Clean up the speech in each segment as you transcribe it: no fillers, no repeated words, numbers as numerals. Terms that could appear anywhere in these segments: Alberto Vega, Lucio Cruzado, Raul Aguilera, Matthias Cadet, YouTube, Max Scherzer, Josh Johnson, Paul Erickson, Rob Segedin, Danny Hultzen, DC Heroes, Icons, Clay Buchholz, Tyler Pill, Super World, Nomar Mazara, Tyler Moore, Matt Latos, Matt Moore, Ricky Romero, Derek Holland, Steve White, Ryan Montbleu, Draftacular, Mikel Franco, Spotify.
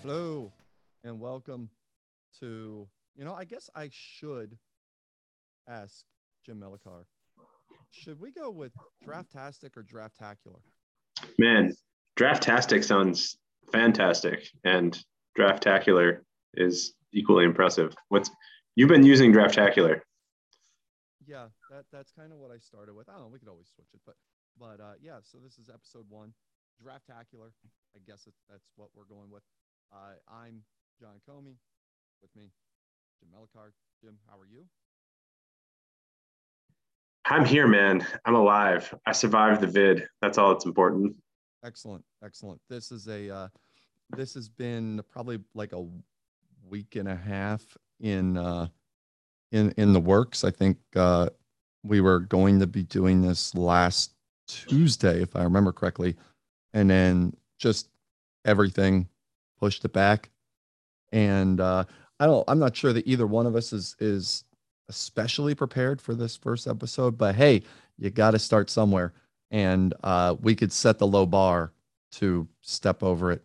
Hello and welcome to, I guess I should ask Jim Melikar, should we go with Draftastic or Draftacular? Man, Draftastic sounds fantastic and Draftacular is equally impressive. You've been using Draftacular. Yeah, that's kind of what I started with. I don't know, we could always switch it, but yeah, so this is episode 1, Draftacular. I guess that's what we're going with. I'm John Comey. With me, Jim Melikar. Jim, how are you? I'm here, man. I'm alive. I survived the vid. That's all that's important. Excellent, excellent. This is this has been probably like a week and a half in the works. I think we were going to be doing this last Tuesday, if I remember correctly, and then just everything pushed it back, and I'm not sure that either one of us is especially prepared for this first episode, but hey, you got to start somewhere, and we could set the low bar to step over it.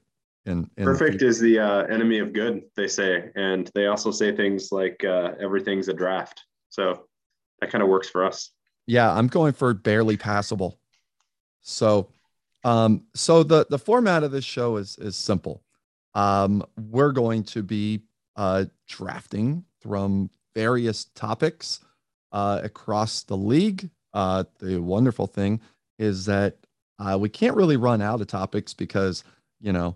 In perfect is the enemy of good, they say, and they also say things like everything's a draft, so that kind of works for us. Yeah, I'm going for barely passable. So, the format of this show is simple. We're going to be drafting from various topics across the league. The wonderful thing is that we can't really run out of topics because, I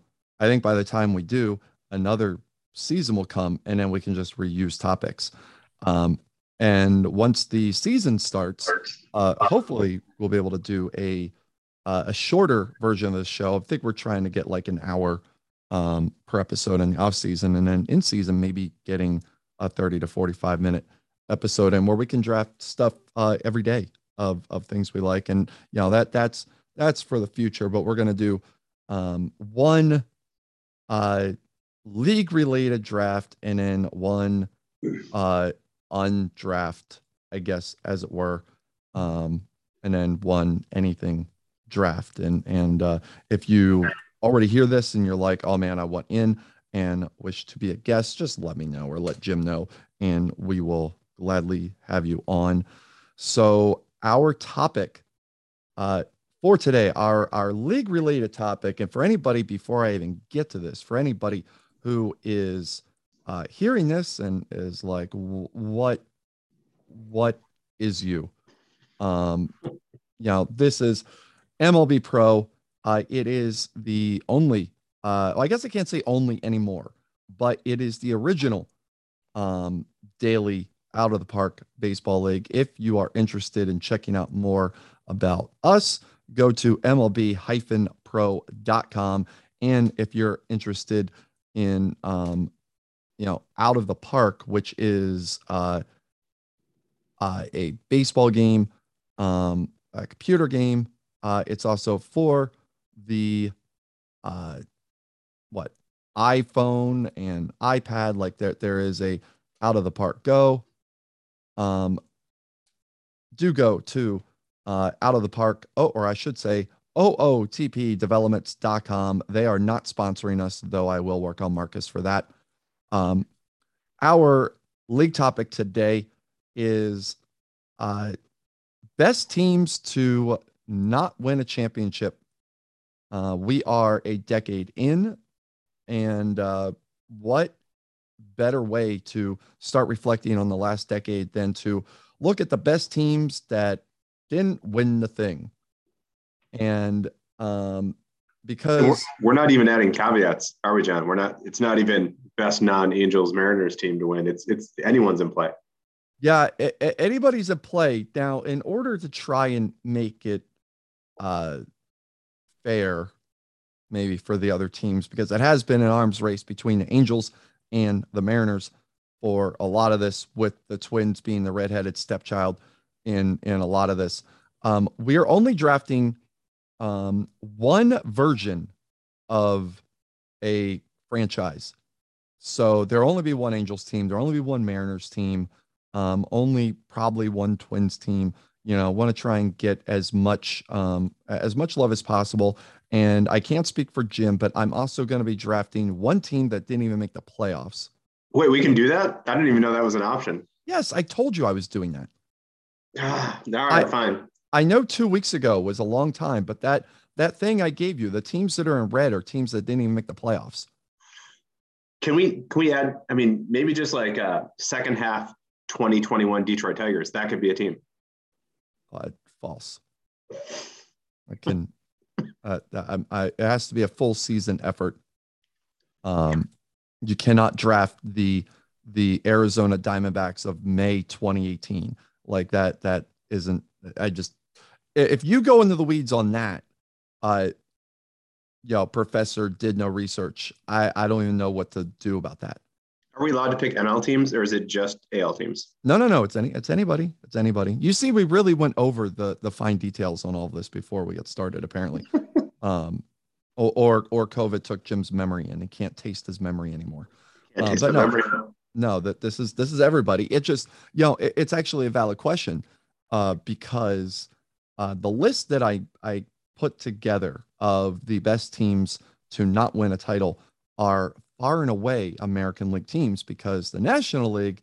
think by the time we do, another season will come and then we can just reuse topics. And once the season starts, hopefully we'll be able to do a shorter version of the show. I think we're trying to get like an hour per episode in the off season, and then in season, maybe getting a 30 to 45 minute episode in where we can draft stuff every day of things we like. And that's for the future, but we're going to do one league related draft and then one undraft, I guess, as it were. And then one anything draft. And if you already hear this and you're like, oh man, I want in and wish to be a guest, just let me know or let Jim know and we will gladly have you on. So our topic for today, our league related topic, and for anybody, before I even get to this, for anybody who is hearing this and is like, what is you? This is MLB-pro. It is the only, I guess I can't say only anymore, but it is the original daily Out of the Park baseball league. If you are interested in checking out more about us, go to MLB-pro.com. And if you're interested in, Out of the Park, which is a baseball game, a computer game, it's also for the iPhone and iPad. Like there is a Out of the Park Go. Do go to Out of the Park, or I should say ootpdevelopments.com. They are not sponsoring us, though I will work on Marcus for that. Our league topic today is best teams to not win a championship. We are a decade in, and what better way to start reflecting on the last decade than to look at the best teams that didn't win the thing. And because we're not even adding caveats, are we, John? We're not. It's not even best non-Angels Mariners team to win. It's anyone's in play. Yeah, anybody's in play. Now, in order to try and make it fair maybe for the other teams, because it has been an arms race between the Angels and the Mariners for a lot of this, with the Twins being the redheaded stepchild in a lot of this. We are only drafting one version of a franchise. So there'll only be one Angels team. There'll only be one Mariners team. Only probably one Twins team. You know, want to try and get as much love as possible. And I can't speak for Jim, but I'm also going to be drafting one team that didn't even make the playoffs. Wait, we can do that? I didn't even know that was an option. Yes, I told you I was doing that. All right, fine. I know 2 weeks ago was a long time, but that thing I gave you, the teams that are in red are teams that didn't even make the playoffs. Can we add, I mean, maybe just like a second half 2021 Detroit Tigers. That could be a team. False. It has to be a full season effort. You cannot draft the Arizona Diamondbacks of May 2018 like that. That isn't. If you go into the weeds on that, professor did no research. I don't even know what to do about that. Are we allowed to pick NL teams or is it just AL teams? No. It's anybody. You see, we really went over the fine details on all of this before we got started, apparently. Or COVID took Jim's memory and he can't taste his memory anymore. This is everybody. It just, it's actually a valid question because the list that I put together of the best teams to not win a title are far and away American League teams, because the National League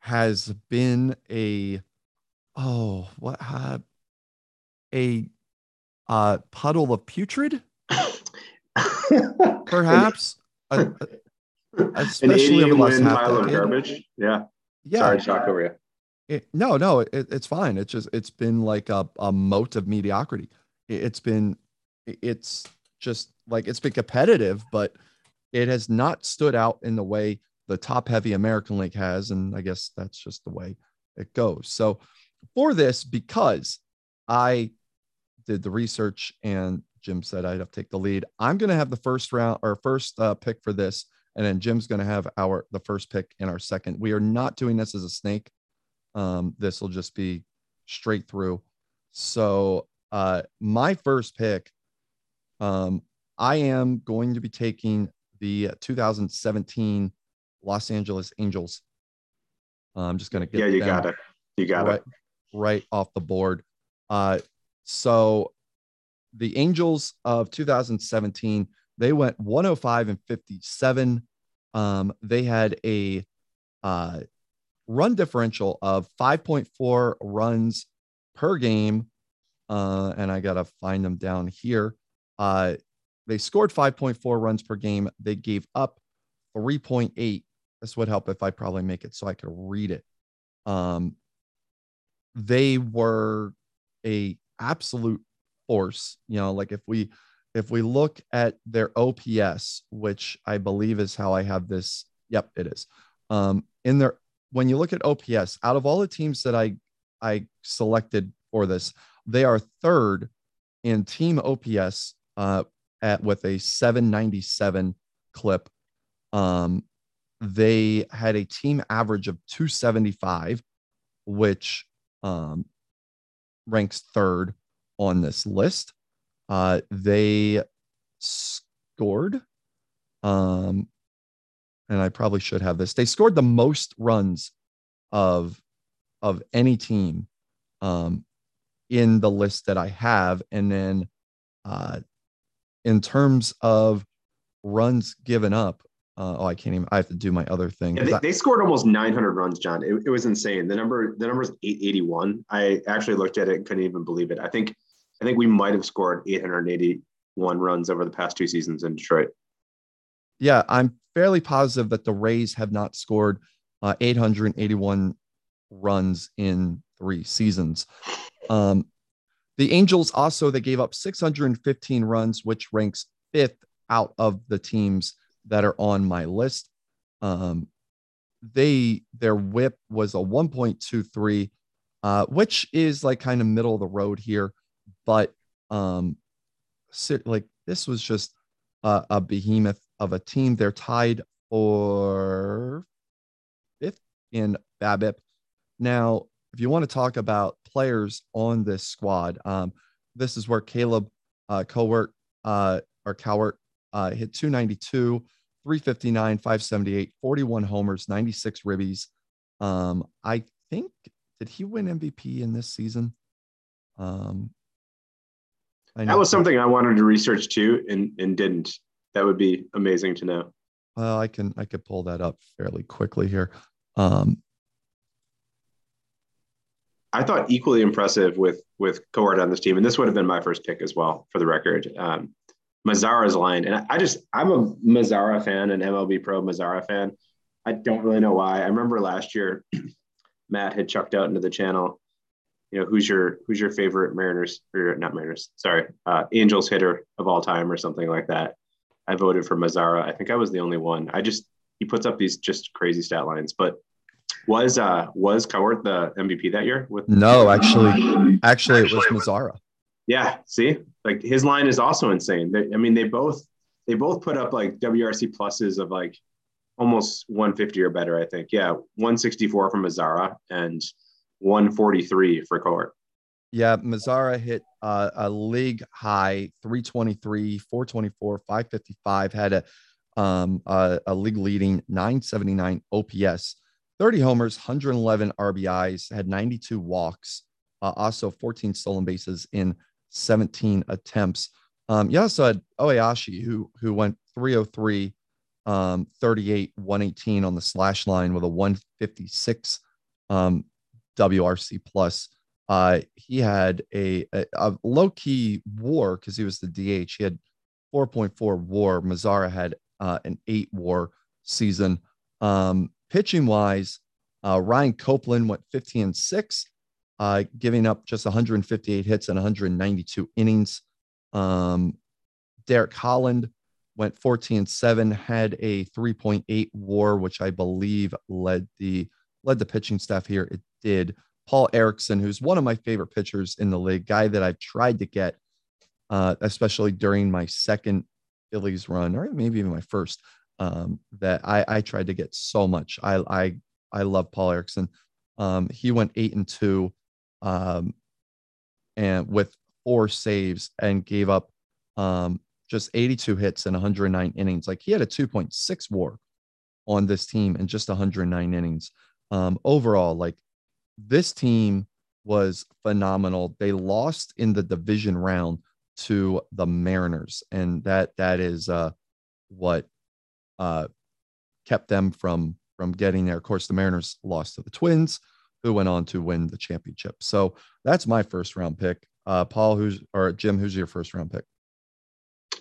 has been a puddle of putrid, perhaps, especially over the last pile of garbage. Yeah. Sorry to talk over you. It's fine. It's been like a moat of mediocrity. It's been competitive, but it has not stood out in the way the top-heavy American League has, and I guess that's just the way it goes. So for this, because I did the research and Jim said I'd have to take the lead, I'm going to have the first round or first pick for this, and then Jim's going to have the first pick in our second. We are not doing this as a snake. This will just be straight through. So my first pick, I am going to be taking the 2017 Los Angeles Angels. I'm just going to get you got it right off the board. So the Angels of 2017, they went 105-57. They had a run differential of 5.4 runs per game. And I got to find them down here. They scored 5.4 runs per game. They gave up 3.8. This would help if I probably make it so I could read it. They were a absolute force. Like if we look at their OPS, which I believe is how I have this. Yep, it is. When you look at OPS, out of all the teams that I selected for this, they are third in team OPS. With a 797 clip. They had a team average of 275, which ranks third on this list. They scored, and I probably should have this. They scored the most runs of any team in the list that I have. And then in terms of runs given up, I have to do my other thing. Yeah, they scored almost 900 runs, John. It was insane. The number is 881. I actually looked at it and couldn't even believe it. I think we might have scored 881 runs over the past two seasons in Detroit. Yeah, I'm fairly positive that the Rays have not scored 881 runs in three seasons. The Angels also, they gave up 615 runs, which ranks fifth out of the teams that are on my list. Their WHIP was a 1.23, which is like kind of middle of the road here, but this was just a behemoth of a team. They're tied for fifth in BABIP. Now, if you want to talk about players on this squad. This is where Caleb Cowart hit 292, 359, 578, 41 homers, 96 ribbies. I think, did he win MVP in this season? That was something I wanted to research too and didn't. That would be amazing to know. Well, I could pull that up fairly quickly here. I thought equally impressive with Cowart on this team, and this would have been my first pick as well, for the record. Mazara's line, and I'm a Mazara fan, an MLB-pro Mazara fan. I don't really know why. I remember last year, Matt had chucked out into the channel, you know, who's your favorite Angels hitter of all time or something like that. I voted for Mazara. I think I was the only one. He puts up these just crazy stat lines, but was Cowart the MVP that year? Actually it was Mazara. Yeah. See, like his line is also insane. They both put up like WRC pluses of like almost 150 or better, I think. Yeah. 164 from Mazara and 143 for Cowart. Yeah. Mazara hit a league high 323, 424, 555, had a league leading 979 OPS, 30 homers, 111 RBIs, had 92 walks, also 14 stolen bases in 17 attempts. You also had Ohayashi, who went 303, 38, 118 on the slash line with a 156 WRC plus. He had a low key WAR because he was the DH. He had 4.4 WAR. Mazara had an 8 WAR season. Pitching wise, Ryan Copeland went 15-6, giving up just 158 hits and 192 innings. Derek Holland went 14-7, had a 3.8 WAR, which I believe led the pitching staff here. It did. Paul Erickson, who's one of my favorite pitchers in the league, guy that I've tried to get, especially during my second Phillies run, or maybe even my first, that I tried to get so much. I love Paul Erickson. He went 8-2, and with 4 saves and gave up just 82 hits and 109 innings. Like, he had a 2.6 WAR on this team and just 109 innings. Overall, like, this team was phenomenal. They lost in the division round to the Mariners, and that is what kept them from getting there. Of course, the Mariners lost to the Twins, who went on to win the championship. So that's my first round pick. Paul, Jim, who's your first round pick?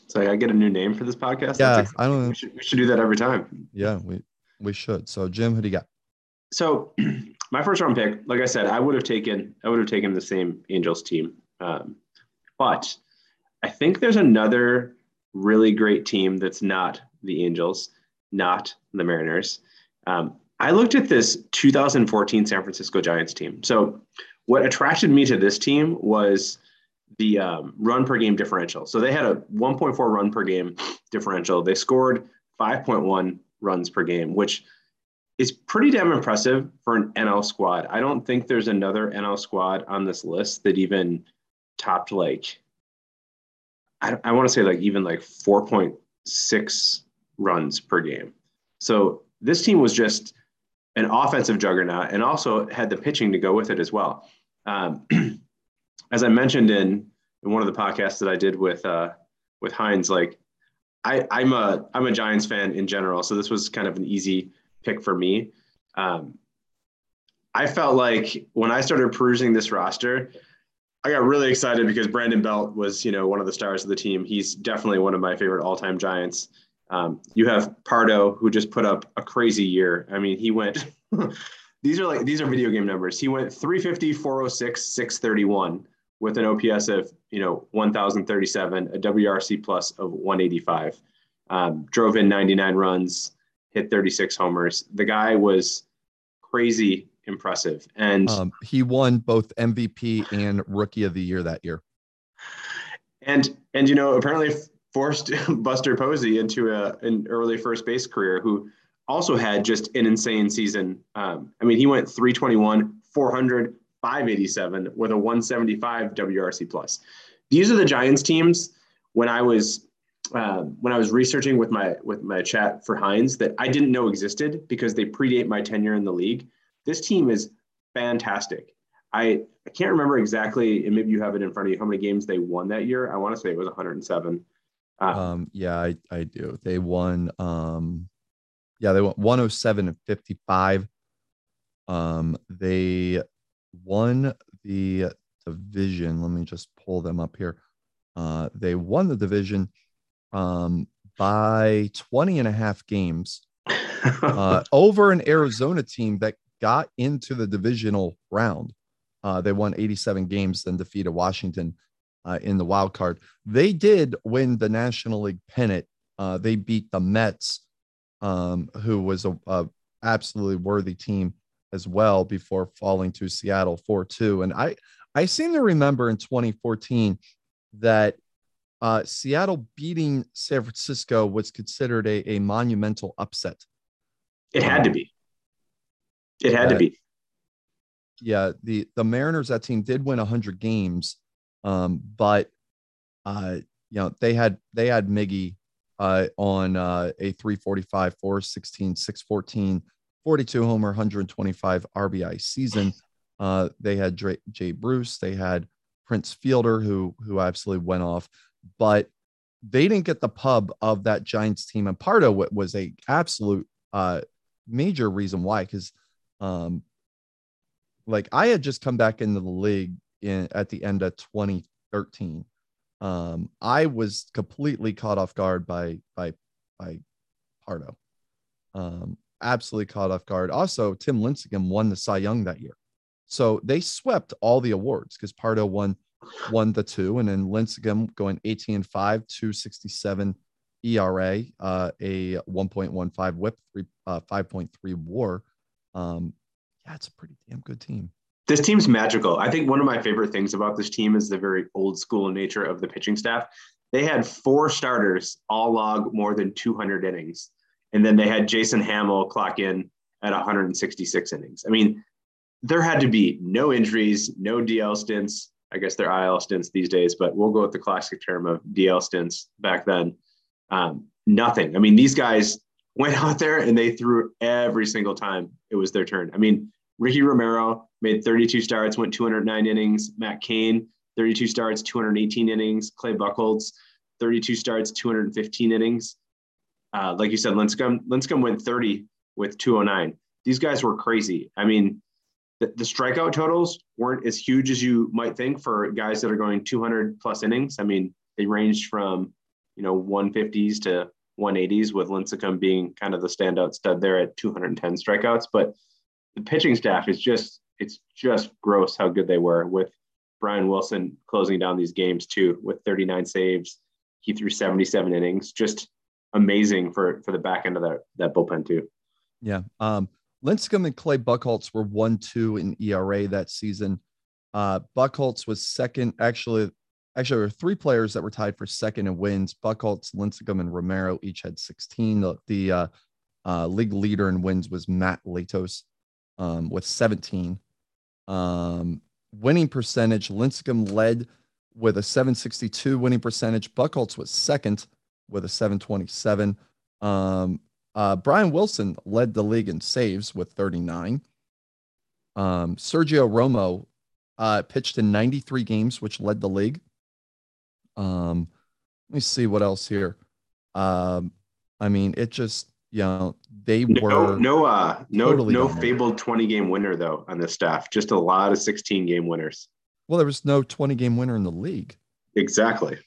So I get a new name for this podcast. Yeah, that's I don't. We should do that every time. Yeah, we should. So Jim, who do you got? So my first round pick, like I said, I would have taken the same Angels team. But I think there's another really great team that's not the Angels, not the Mariners. I looked at this 2014 San Francisco Giants team. So what attracted me to this team was the run per game differential. So they had a 1.4 run per game differential. They scored 5.1 runs per game, which is pretty damn impressive for an NL squad. I don't think there's another NL squad on this list that even topped, like, I want to say, like, even like 4.6 runs per game. So this team was just an offensive juggernaut, and also had the pitching to go with it as well. As I mentioned in one of the podcasts that I did with Hines, like, I'm a Giants fan in general, so this was kind of an easy pick for me. I felt like when I started perusing this roster, I got really excited because Brandon Belt was, you know, one of the stars of the team. He's definitely one of my favorite all-time Giants. You have Pardo, who just put up a crazy year. I mean, he went these are video game numbers. He went 350, 406, 631 with an OPS of, you know, 1,037, a WRC plus of 185. Drove in 99 runs, hit 36 homers. The guy was crazy impressive. And he won both MVP and Rookie of the Year that year. And you know, apparently forced Buster Posey into an early first base career, who also had just an insane season. I mean, he went 321, 400, .587 with a 175 WRC plus. These are the Giants teams when I was researching with my chat for Hines that I didn't know existed because they predate my tenure in the league. This team is fantastic. I can't remember exactly, and maybe you have it in front of you, how many games they won that year. I want to say it was 107. Yeah, I do. They won. Yeah, they won 107-55. They won the division. Let me just pull them up here. They won the division by 20.5 games over an Arizona team that got into the divisional round. They won 87 games, then defeated Washington in the wild card. They did win the National League pennant. They beat the Mets, who was a absolutely worthy team as well, before falling to Seattle 4-2. And I seem to remember in 2014 that Seattle beating San Francisco was considered a monumental upset. It had to be. It had to be. Yeah, the Mariners, that team did win 100 games, but you know, they had Miggy on a 345, 416, 614, 42 homer, 125 RBI season. They had Jay Bruce. They had Prince Fielder, who absolutely went off, but they didn't get the pub of that Giants team. And part of it was a absolute major reason why, because like I had just come back into the league at the end of 2013. I was completely caught off guard by Pardo. Absolutely caught off guard. Also, Tim Lincecum won the Cy Young that year. So they swept all the awards because Pardo won the two, and then Lincecum going 18-5, 267 ERA, a 1.15 whip, 5.3 war. Yeah, it's a pretty damn good team. This team's magical. I think one of my favorite things about this team is the very old school nature of the pitching staff. They had four starters all log more than 200 innings. And then they had Jason Hamill clock in at 166 innings. I mean, there had to be no injuries, no DL stints. I guess they're IL stints these days, but we'll go with the classic term of DL stints back then. Nothing. I mean, these guys went out there and they threw every single time it was their turn. I mean, Ricky Romero made 32 starts, went 209 innings. Matt Cain, 32 starts, 218 innings. Clay Buchholz, 32 starts, 215 innings. Like you said, Lincecum went 30 with 209. These guys were crazy. I mean, the strikeout totals weren't as huge as you might think for guys that are going 200 plus innings. I mean, they ranged from, 150s to 180s, with Lincecum being kind of the standout stud there at 210 strikeouts. But the pitching staff is just gross how good they were, with Brian Wilson closing down these games too, with 39 saves. He threw 77 innings, just amazing for the back end of that bullpen too. Yeah. Lincecum and Clay Buchholz were 1-2 in ERA that season. Buchholz was second. Actually, there were three players that were tied for second in wins. Buchholz, Lincecum, and Romero each had 16. The league leader in wins was Matt Latos with 17. Winning percentage, Lincecum led with a 762 winning percentage. Buchholz was second with a 727. Brian Wilson led the league in saves with 39. Sergio Romo pitched in 93 games, which led the league. Let me see what else here. I mean, it just, they were no fabled 20 game winner though on this staff. Just a lot of 16 game winners. Well, there was no 20 game winner in the league. Exactly.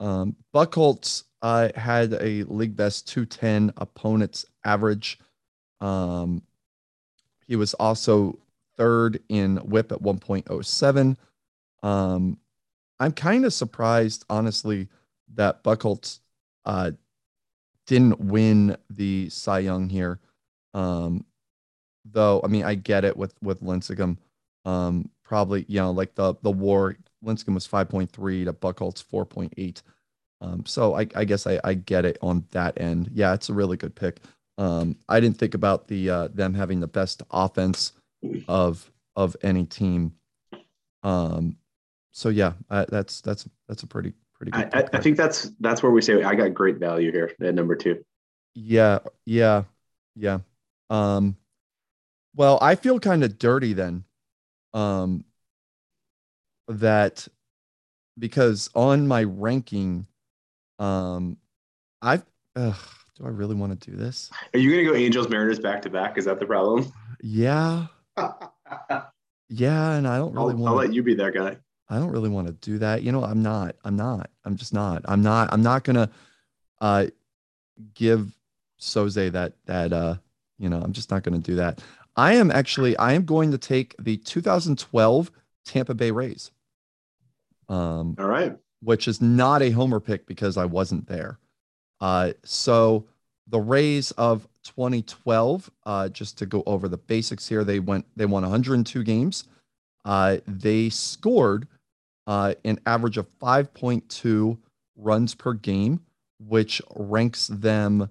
Buchholz had a league best 210 opponents average. He was also third in whip at 1.07. I'm kind of surprised, honestly, that Buchholz didn't win the Cy Young here. Though, I mean, I get it with Lincecum. Probably, like the war, Lincecum was 5.3 to Buchholz 4.8. So I guess I get it on that end. Yeah, it's a really good pick. I didn't think about them having the best offense of of any team. So yeah, that's a pretty good pick. I think that's where we say I got great value here at number two. Yeah. Well, I feel kind of dirty then, that because on my ranking, do I really want to do this? Are you going to go Angels Mariners back to back? Is that the problem? Yeah. Yeah. And I don't really want to let you be that guy. I don't really want to do that. You know, I'm just not going to give Soze that, you know, I'm just not going to do that. I am going to take the 2012 Tampa Bay Rays. All right. Which is not a homer pick because I wasn't there. So the Rays of 2012, just to go over the basics here, they won 102 games. They scored an average of 5.2 runs per game, which ranks them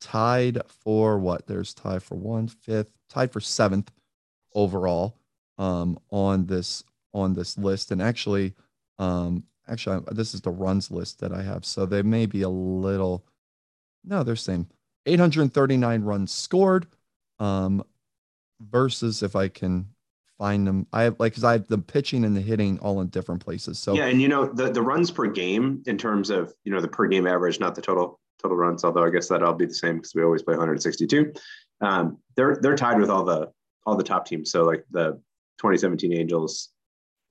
tied for what? There's tied for 1/5, tied for 7th overall on this list. And actually, this is the runs list that I have. So they may be they're same. 839 runs scored versus, if I can find them, I have because I have the pitching and the hitting all in different places. So yeah, and you know the runs per game in terms of, you know, the per game average, not the total runs. Although I guess that'll be the same because we always play 162. They're tied with all the top teams. So like the 2017 Angels,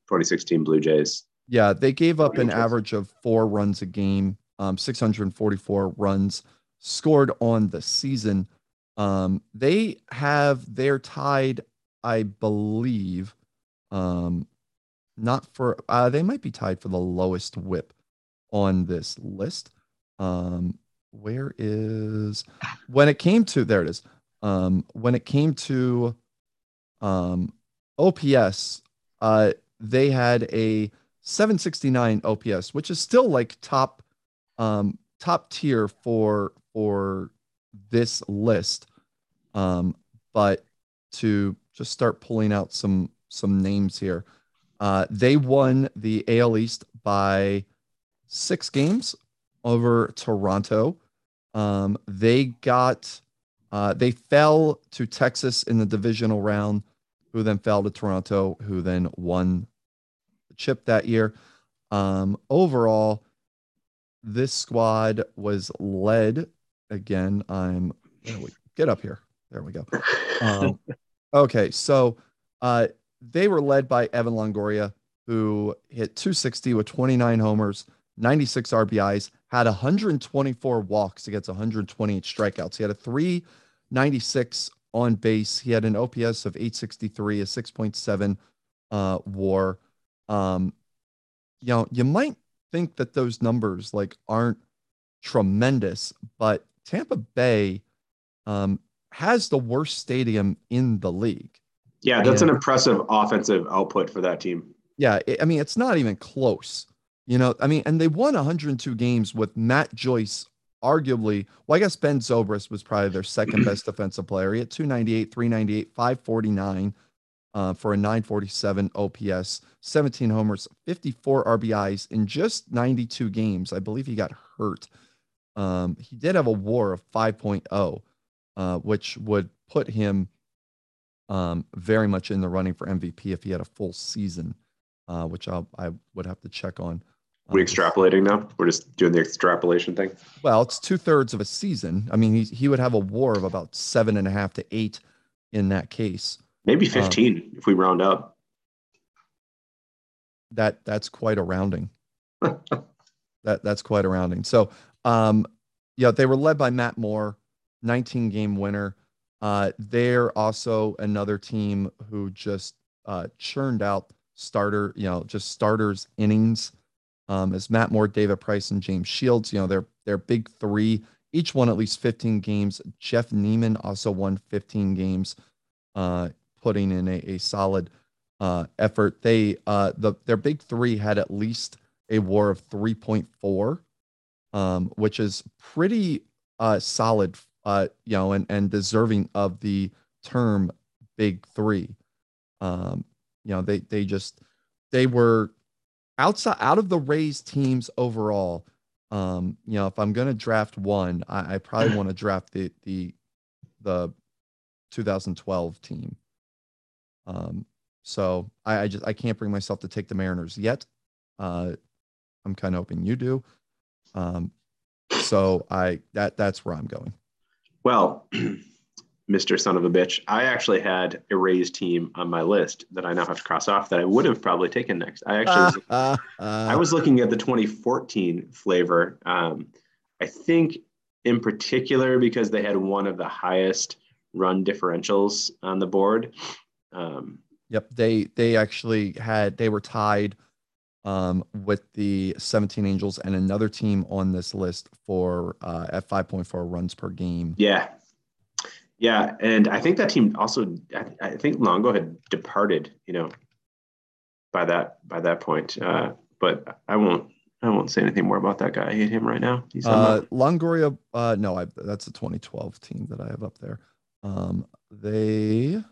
2016 Blue Jays. Yeah, they gave up an average of 4 runs a game, 644 runs scored on the season. They're tied, I believe, they might be tied for the lowest whip on this list. When it came to OPS, they had a 769 OPS, which is still like top tier for this list. But to just start pulling out some names here, they won the AL East by 6 games over Toronto. They fell to Texas in the divisional round, who then fell to Toronto, who then won chip that year. Overall, this squad was led again. Get up here. There we go. Okay. So, they were led by Evan Longoria, who hit 260 with 29 homers, 96 RBIs, had 124 walks against 128 strikeouts. He had a 396 on base. He had an OPS of 863, a 6.7, WAR. You know, you might think that those numbers like aren't tremendous, but Tampa Bay has the worst stadium in the league. Yeah, that's an impressive offensive output for that team. Yeah, I mean, it's not even close. You know, I mean, and they won 102 games with Matt Joyce, arguably. Well, I guess Ben Zobrist was probably their second best defensive player. He had 298, 398, 549. For a 947 OPS, 17 homers, 54 RBIs in just 92 games. I believe he got hurt. He did have a WAR of 5.0, which would put him very much in the running for MVP if he had a full season, which I would have to check on. We're extrapolating now? We're just doing the extrapolation thing? Well, it's 2/3 of a season. I mean, he would have a WAR of about 7.5 to 8 in that case. Maybe 15 if we round up. That's quite a rounding. That's quite a rounding. So, yeah, they were led by Matt Moore, 19-game winner. They're also another team who just churned out starters innings. As Matt Moore, David Price, and James Shields, you know, their big three, each won at least 15 games. Jeff Niemann also won 15 games. Putting in a solid effort. They their big three had at least a WAR of 3.4, which is pretty solid, you know, and deserving of the term big three. They were out of the Rays teams overall. If I'm going to draft one, I probably want to draft the 2012 team. So I can't bring myself to take the Mariners yet. I'm kind of hoping you do. So that's where I'm going. Well, Mr. Son of a Bitch, I actually had a Rays team on my list that I now have to cross off that I would have probably taken next. I was looking at the 2014 flavor. I think in particular because they had one of the highest run differentials on the board. Yep. They actually were tied with the 17 Angels and another team on this list for at 5.4 runs per game. Yeah. Yeah, and I think that team also. I think Longo had departed, by that point. But I won't say anything more about that guy. I hate him right now. He's Longoria. That's the 2012 team that I have up there. They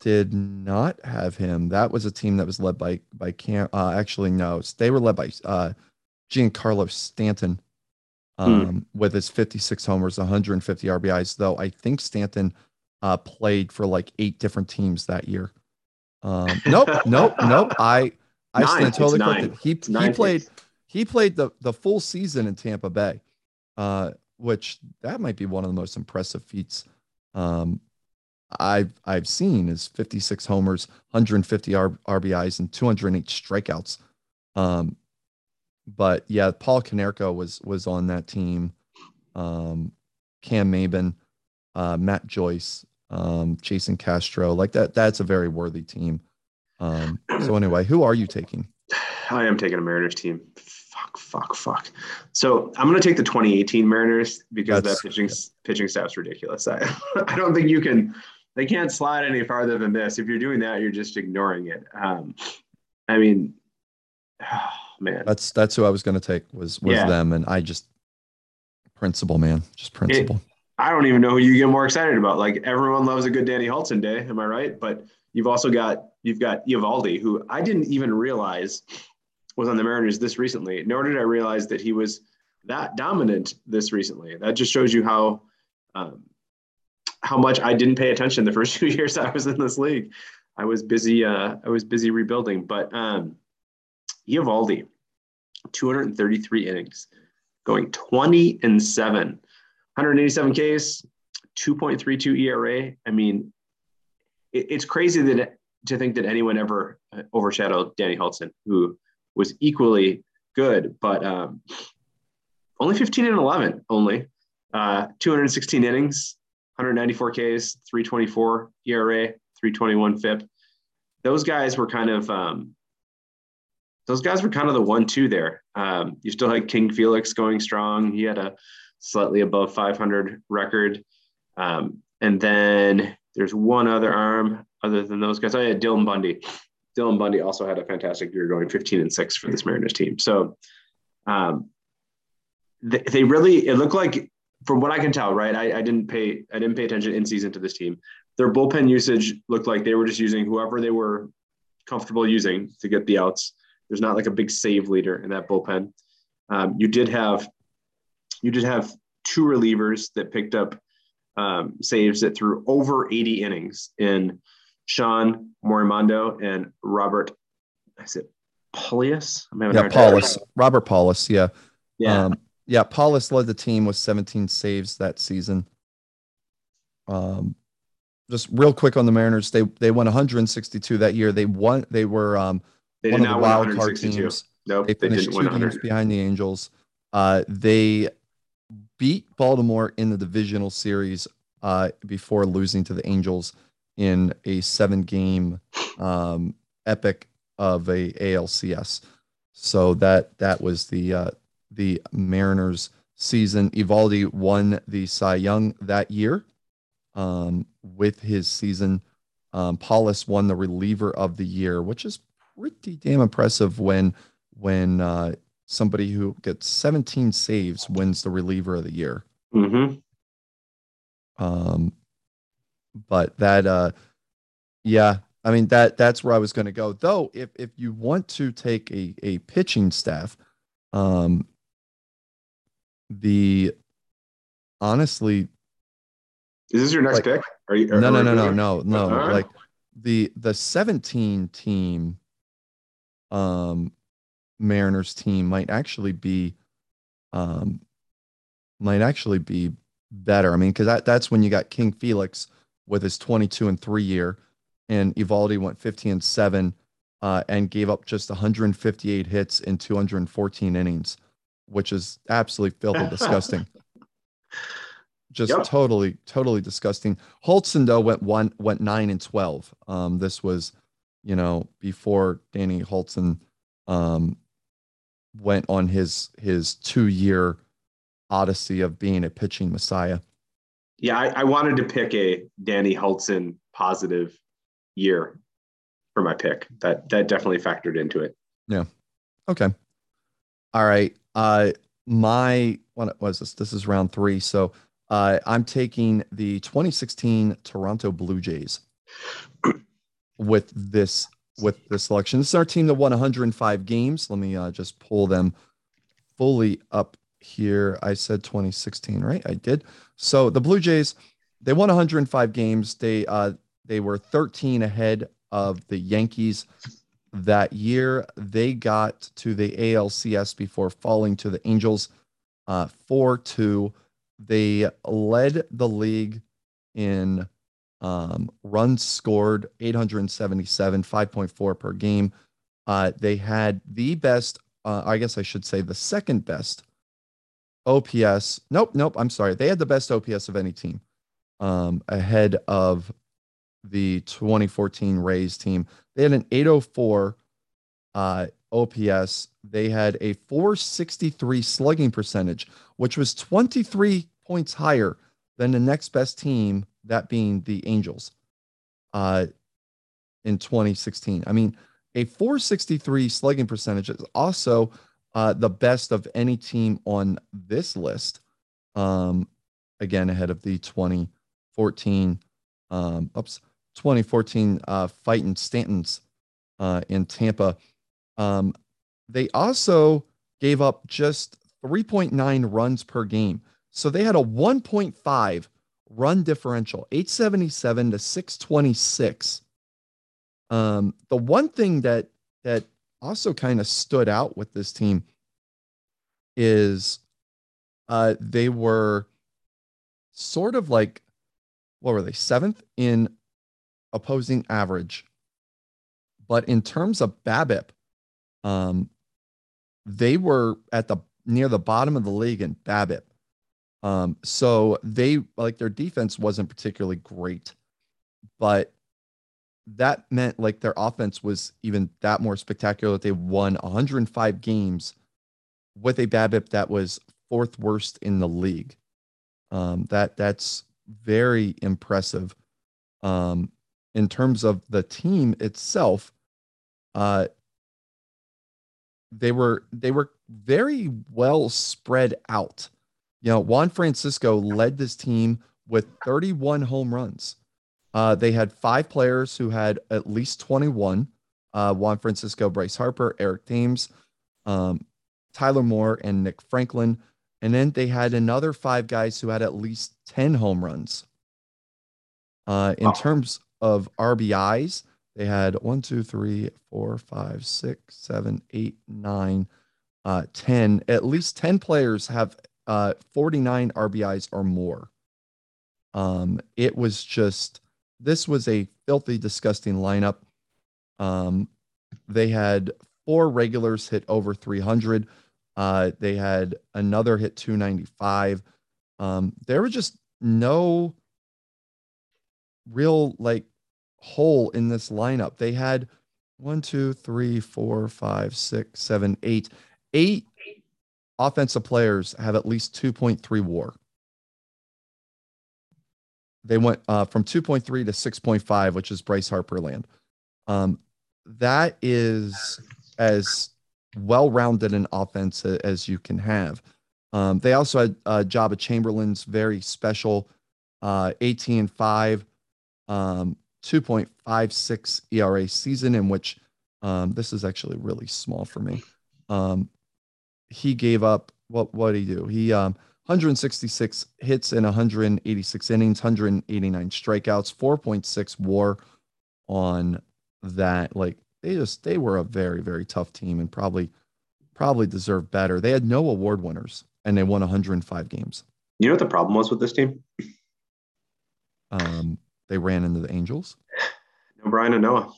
did not have him. That was a team that was led by Cam. They were led by Giancarlo Stanton. With his 56 homers, 150 RBIs, though I think Stanton played for like 8 different teams that year. Nope. I stand totally corrected. He played the full season in Tampa Bay, which that might be one of the most impressive feats I've seen is 56 homers, 150 RBIs, and 208 strikeouts. But yeah, Paul Konerko was on that team. Cam Maben, Matt Joyce, Jason Castro, like that. That's a very worthy team. So anyway, who are you taking? I am taking a Mariners team. Fuck. So I'm going to take the 2018 Mariners because that pitching staff's ridiculous. I don't think they can't slide any farther than this. If you're doing that, you're just ignoring it. Man, that's who I was going to take was them, and I just principle. I don't even know who you get more excited about. Like everyone loves a good Danny Hultzen day, am I right? But you've also got Eovaldi, who I didn't even realize was on the Mariners this recently. Nor did I realize that he was that dominant this recently. That just shows you how much I didn't pay attention the first 2 years I was in this league. I was busy. I was busy rebuilding, but. Eovaldi, 233 innings, going 20-7, 187 Ks, 2.32 ERA. I mean, it's crazy to think that anyone ever overshadowed Danny Hultzen, who was equally good, but only 15-11. 216 innings, 194 Ks, 3.24 ERA, 3.21 FIP. Those guys were kind of the 1-2 there. You still had King Felix going strong. He had a slightly above 500 record. And then there's one other arm other than those guys. I had Dylan Bundy. Dylan Bundy also had a fantastic year going 15-6 for this Mariners team. So they really, it looked like from what I can tell, right? I didn't pay attention in season to this team. Their bullpen usage looked like they were just using whoever they were comfortable using to get the outs. There's not like a big save leader in that bullpen. You did have 2 relievers that picked up saves that threw over 80 innings in Sean Morimondo and Robert. I said Paulus. Robert Paulus. Yeah. Yeah. Paulus led the team with 17 saves that season. Just real quick on the Mariners, they won 162 that year. They did not win 162. They finished 2 games behind the Angels. They beat Baltimore in the divisional series before losing to the Angels in a 7-game epic of a ALCS. So that was the Mariners season. Eovaldi won the Cy Young that year with his season. Paulus won the reliever of the year, which is pretty damn impressive when somebody who gets 17 saves wins the reliever of the year. Mm-hmm. But that, yeah, I mean, that's where I was going to go. Though, if you want to take a pitching staff, honestly, is this your next pick? No. Uh-huh. Like the 17 team, Mariners team might actually be better. I mean, because that's when you got King Felix with his 22-3 year, and Eovaldi went 50-7, and gave up just 158 hits in 214 innings, which is absolutely filthy disgusting. Just totally disgusting. Hultzen though went 9-12. This was, before Danny Hultzen went on his 2-year odyssey of being a pitching messiah. Yeah, I wanted to pick a Danny Hultzen positive year for my pick. That definitely factored into it. Yeah. Okay. All right. My what was this? This is round 3. So I'm taking the 2016 Toronto Blue Jays with this selection. This is our team that won 105 games. Let me just pull them fully up here. I said 2016, right? I did. So the Blue Jays, they won 105 games. They were 13 ahead of the Yankees that year. They got to the ALCS before falling to the Angels 4-2. They led the league in runs scored, 877, 5.4 per game. They had the best, I guess I should say the second best OPS. Nope. I'm sorry. They had the best OPS of any team, ahead of the 2014 Rays team. They had an 804 OPS. They had a 463 slugging percentage, which was 23 points higher than the next best team, that being the Angels, in 2016. I mean, a 463 slugging percentage is also the best of any team on this list. Again, ahead of the 2014 Fightin' Stantons in Tampa. They also gave up just 3.9 runs per game. So they had a 1.5 run differential, 877 to 626. The one thing that also kind of stood out with this team is they were sort of like, what were they, 7th in opposing average. But in terms of BABIP, they were near the bottom of the league in BABIP. So they, like, their defense wasn't particularly great, but that meant like their offense was even that more spectacular, that they won 105 games with a BABIP that was 4th worst in the league. That's very impressive. In terms of the team itself, they were very well spread out. Juan Francisco led this team with 31 home runs. They had 5 players who had at least 21. Juan Francisco, Bryce Harper, Eric Thames, Tyler Moore, and Nick Franklin. And then they had another 5 guys who had at least 10 home runs. In terms of RBIs, they had 1, 2, 3, 4, 5, 6, 7, 8, 9, 10. At least 10 players have 49 RBIs or more. It was just, this was a filthy, disgusting lineup. They had 4 regulars hit over 300. They had another hit 295. There was just no real like hole in this lineup. They had 1, 2, 3, 4, 5, 6, 7, 8. 8 offensive players have at least 2.3 WAR. They went from 2.3 to 6.5, which is Bryce Harper land. That is as well-rounded an offense as you can have. They also had Jabba Chamberlain's very special 18-5 2.56 ERA season, in which this is actually really small for me. He gave up, what did he do? He 166 hits in 186 innings, 189 strikeouts, 4.6 WAR on that. Like, they were a very, very tough team and probably deserved better. They had no award winners and they won 105 games. You know what the problem was with this team? They ran into the Angels. No Brian Anoa.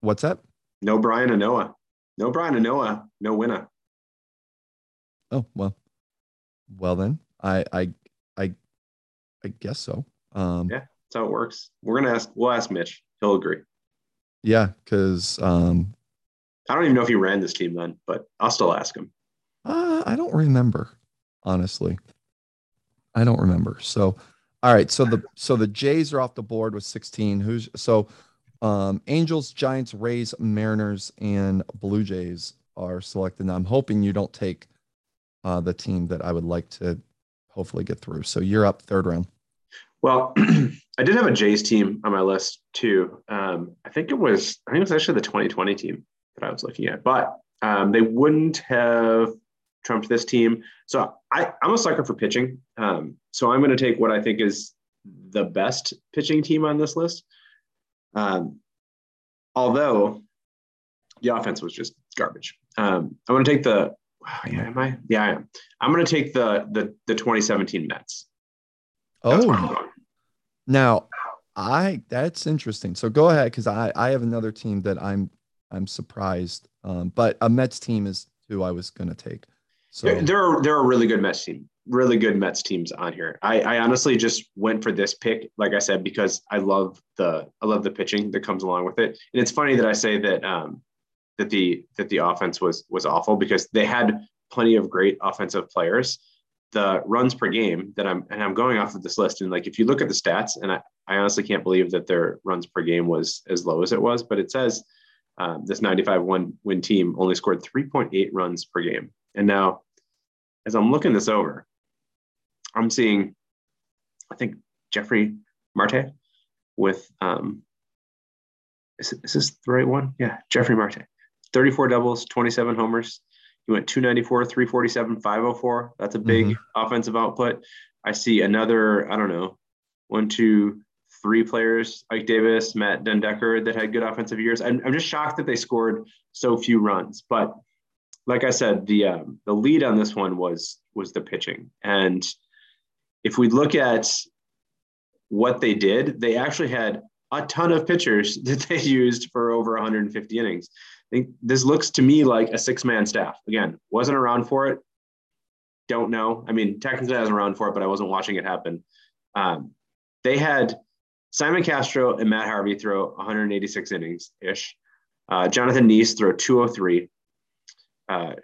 What's that? No Brian Anoa. No Brian Anoa. No winner. Oh, well then I guess so. Yeah, that's how it works. We'll ask Mitch. He'll agree. Yeah, because I don't even know if he ran this team then, but I'll still ask him. I don't remember, honestly. I don't remember. So, all right. So the Jays are off the board with 16. Angels, Giants, Rays, Mariners, and Blue Jays are selected. Now, I'm hoping you don't take the team that I would like to hopefully get through. So you're up third round. Well, I did have a Jays team on my list too. I think it was actually the 2020 team that I was looking at, but they wouldn't have trumped this team. So I'm a sucker for pitching. So I'm going to take what I think is the best pitching team on this list. Although the offense was just garbage. I'm going to take the, I am. I'm going to take the 2017 Mets. Oh, now that's interesting. So go ahead. Cause I have another team that I'm surprised. But a Mets team is who I was going to take. So there are really good Mets teams on here. I honestly just went for this pick, like I said, because I love the pitching that comes along with it. And it's funny that I say that that the offense was awful, because they had plenty of great offensive players. The runs per game that I'm going off of this list, and like if you look at the stats, and I honestly can't believe that their runs per game was as low as it was, but it says this 95-1 win team only scored 3.8 runs per game. And now, as I'm looking this over, I'm seeing, I think, Jeffrey Marte with, is this the right one? Yeah, Jeffrey Marte, 34 doubles, 27 homers. He went 294, 347, 504. That's a big offensive output. I see another, I don't know, 1, 2, 3 players, Ike Davis, Matt den Dekker, that had good offensive years. I'm just shocked that they scored so few runs. But like I said, the lead on this one was the pitching. And if we look at what they did, they actually had a ton of pitchers that they used for over 150 innings. I think this looks to me like a 6-man staff. Again, wasn't around for it. Don't know. I mean, technically I was around for it, but I wasn't watching it happen. They had Simon Castro and Matt Harvey throw 186 innings-ish. Jonathan Neese throw 203.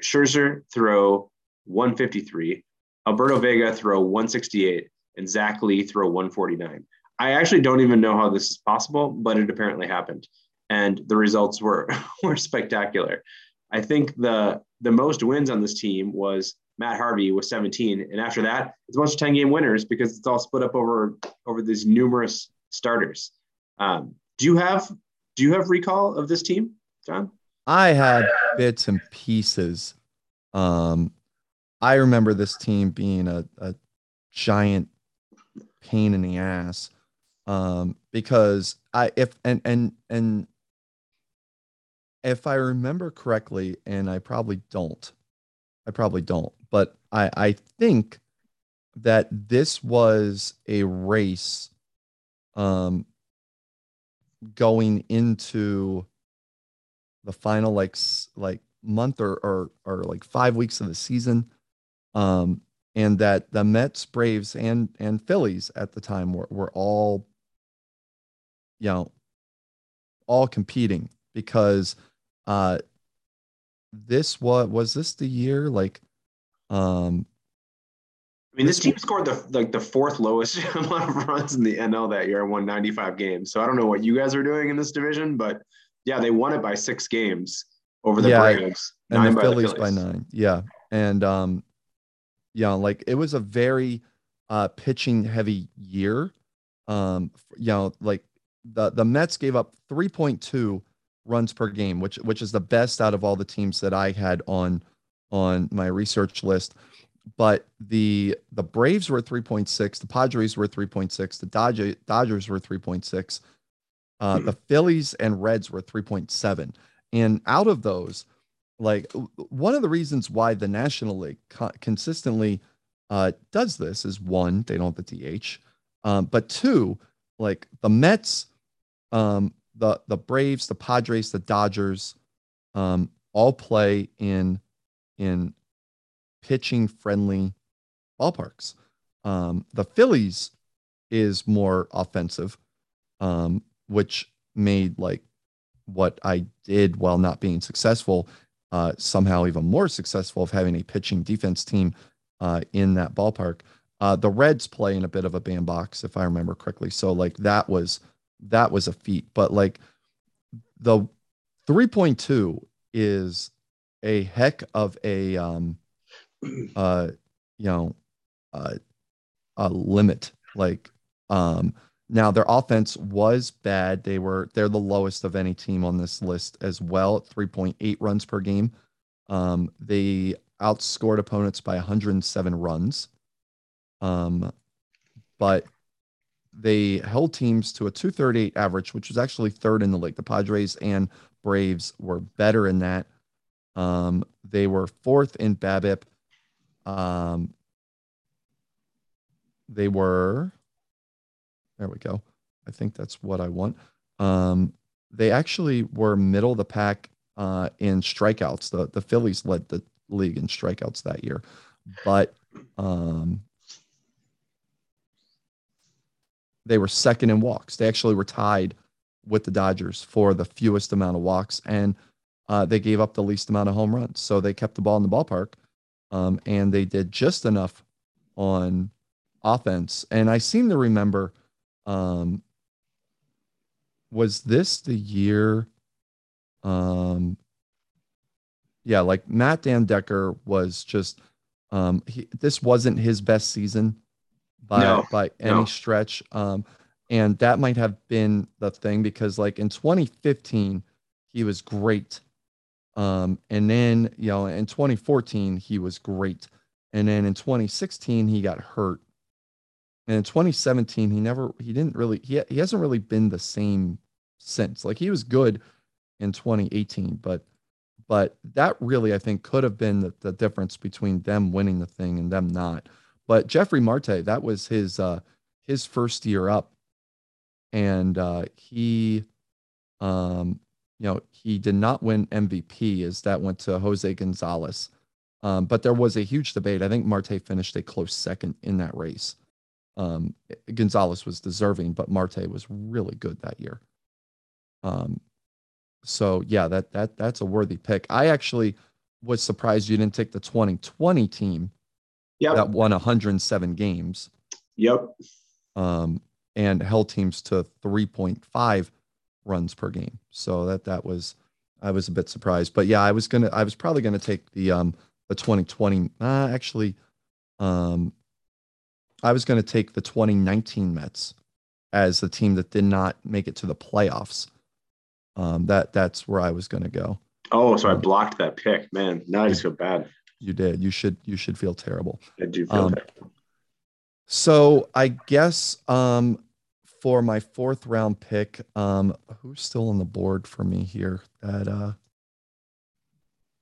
Scherzer throw 153, Alberto Vega throw 168, and Zach Lee throw 149. I actually don't even know how this is possible, but it apparently happened, and the results were spectacular. I think the most wins on this team was Matt Harvey with 17, and after that, it's a bunch of 10-game winners because it's all split up over these numerous starters. Do you have recall of this team, John? I had bits and pieces. I remember this team being a giant pain in the ass because if I remember correctly, and I probably don't, but I think that this was a race going into the final like month or like 5 weeks of the season. And that the Mets, Braves, and Phillies at the time were all, all competing because this was this the year? Like, I mean, this team scored the fourth lowest amount of runs in the NL that year and won 95 games. So I don't know what you guys are doing in this division, but yeah, they won it by 6 games over the Braves, and the Phillies by 9. Yeah, and like it was a very pitching heavy year, like the Mets gave up 3.2 runs per game, which is the best out of all the teams that I had on my research list. But the Braves were 3.6, the Padres were 3.6, the Dodgers were 3.6, the Phillies and Reds were 3.7. And out of those, like, one of the reasons why the National League consistently does this is, one, they don't have the DH, but two, like the Mets, the Braves, the Padres, the Dodgers, all play in pitching friendly ballparks. The Phillies is more offensive, which made like what I did while not being successful somehow even more successful, of having a pitching defense team in that ballpark. The Reds play in a bit of a bandbox, if I remember correctly. So like that was a feat, but like the 3.2 is a heck of a limit. Like, now their offense was bad. They're the lowest of any team on this list as well, at 3.8 runs per game. They outscored opponents by 107 runs. But they held teams to a 238 average, which was actually third in the league. The Padres and Braves were better in that. They were fourth in BABIP. They were, there we go. I think that's what I want. They actually were middle of the pack in strikeouts. The Phillies led the league in strikeouts that year, but they were second in walks. They actually were tied with the Dodgers for the fewest amount of walks, and they gave up the least amount of home runs. So they kept the ball in the ballpark, and they did just enough on offense. And I seem to remember, was this the year? Yeah, like Matt den Dekker was just, this wasn't his best season by any stretch. And that might have been the thing, because like in 2015, he was great. And then, in 2014, he was great. And then in 2016, he got hurt. And in 2017, he hasn't really been the same since. Like, he was good in 2018, but that really, I think, could have been the difference between them winning the thing and them not. But Jeffrey Marte, that was his first year up, and he did not win MVP, as that went to Jose Gonzalez. But there was a huge debate. I think Marte finished a close second in that race. Gonzalez was deserving, but Marte was really good that year. So yeah, that's a worthy pick. I actually was surprised you didn't take the 2020 team. Yep. That won 107 games. Yep. And held teams to 3.5 runs per game. So I was a bit surprised, but yeah, I was probably gonna take the 2020. I was gonna take the 2019 Mets as the team that did not make it to the playoffs. That's where I was gonna go. Oh, so I blocked that pick, man. Now I just feel bad. You did. You should feel terrible. I do feel terrible. So I guess for my fourth round pick, who's still on the board for me here? That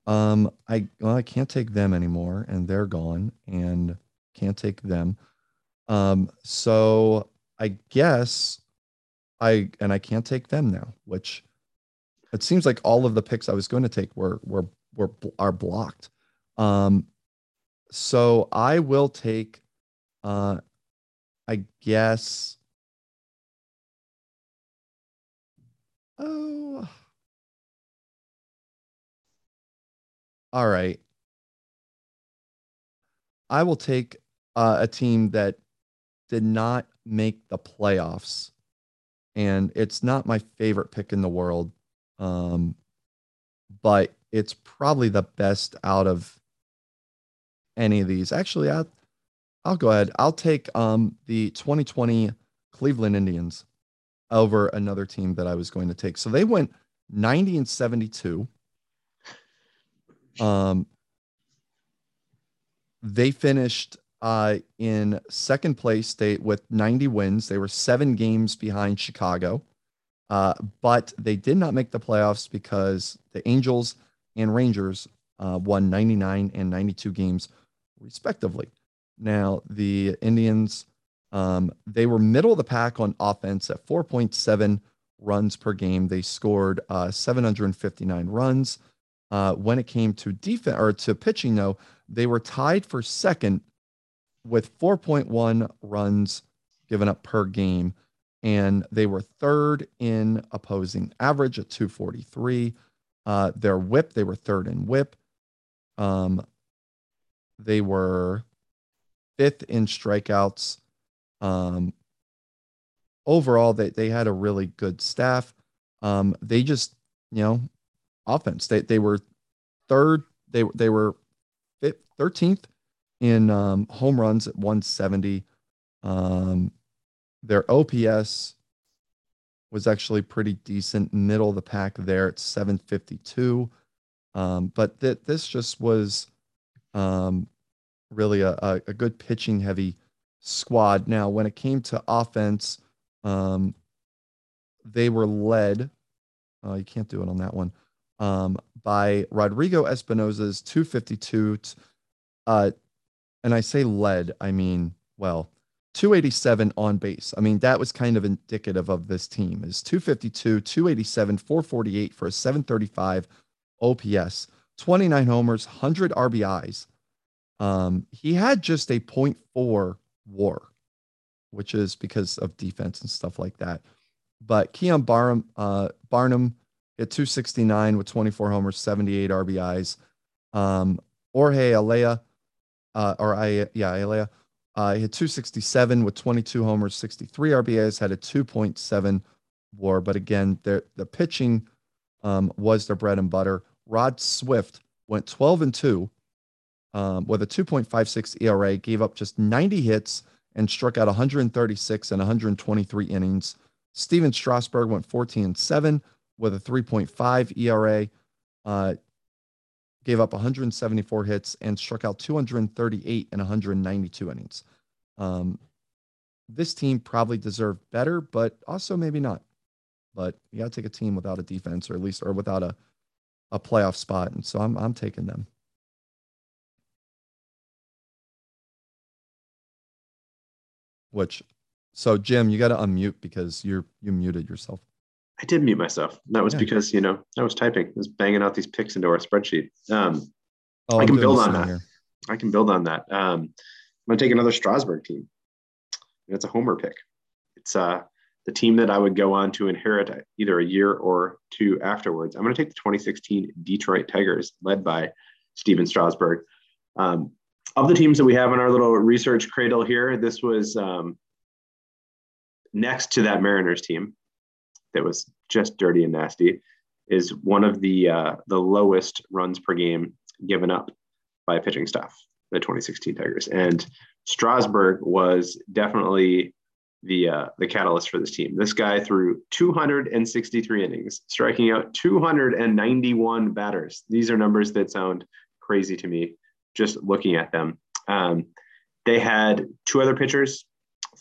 I can't take them anymore, and they're gone, and can't take them. So I guess I can't take them now, which it seems like all of the picks I was going to take are blocked. So I will take, I guess, oh, all right. I will take, a team that did not make the playoffs, and it's not my favorite pick in the world. But it's probably the best out of any of these. Actually, I'll go ahead. I'll take the 2020 Cleveland Indians over another team that I was going to take. So they went 90-72. They finished in second place state with 90 wins. They were 7 games behind Chicago, but they did not make the playoffs because the Angels and Rangers won 99 and 92 games respectively. Now the Indians, they were middle of the pack on offense at 4.7 runs per game. They scored 759 runs. When it came to defense or to pitching, though, they were tied for second with 4.1 runs given up per game, and they were third in opposing average at 243. Their whip, they were third in whip. They were fifth in strikeouts. Overall, they had a really good staff. They just, you know, offense. They were third. They were 13th in home runs at 170. Their OPS was actually pretty decent, middle of the pack there at 752. But this just was really a good pitching heavy squad. Now, when it came to offense, they were led. You can't do it on that one. By Rodrigo Espinosa's 252, and I say led, I mean, well, 287 on base. I mean, that was kind of indicative of this team is 252, 287, 448 for a 735 OPS, 29 homers, 100 RBIs. He had just a 0.4 WAR, which is because of defense and stuff like that. But Keon Barnum at 269 with 24 homers, 78 RBIs. Jorge Alea, Alea, hit 267 with 22 homers, 63 RBIs, had a 2.7 WAR. But again, the pitching was their bread and butter. Rod Swift went 12-2 with a 2.56 ERA, gave up just 90 hits and struck out 136 in 123 innings. Steven Strasburg went 14-7. With a 3.5 ERA, gave up 174 hits and struck out 238 in 192 innings. This team probably deserved better, but also maybe not. But you got to take a team without a defense, or at least, or without a playoff spot, and so I'm taking them. Which, so Jim, you got to unmute because you muted yourself. I did mute myself. That was because, you know, I was typing. I was banging out these picks into our spreadsheet. I can build on that. I can build on that. I'm going to take another Strasburg team. That's a homer pick. It's the team that I would go on to inherit either a year or two afterwards. I'm going to take the 2016 Detroit Tigers, led by Steven Strasburg. Of the teams that we have in our little research cradle here, this was next to that Mariners team. That was just dirty and nasty, is one of the lowest runs per game given up by pitching staff, the 2016 Tigers. And Strasburg was definitely the catalyst for this team. This guy threw 263 innings, striking out 291 batters. These are numbers that sound crazy to me just looking at them. They had two other pitchers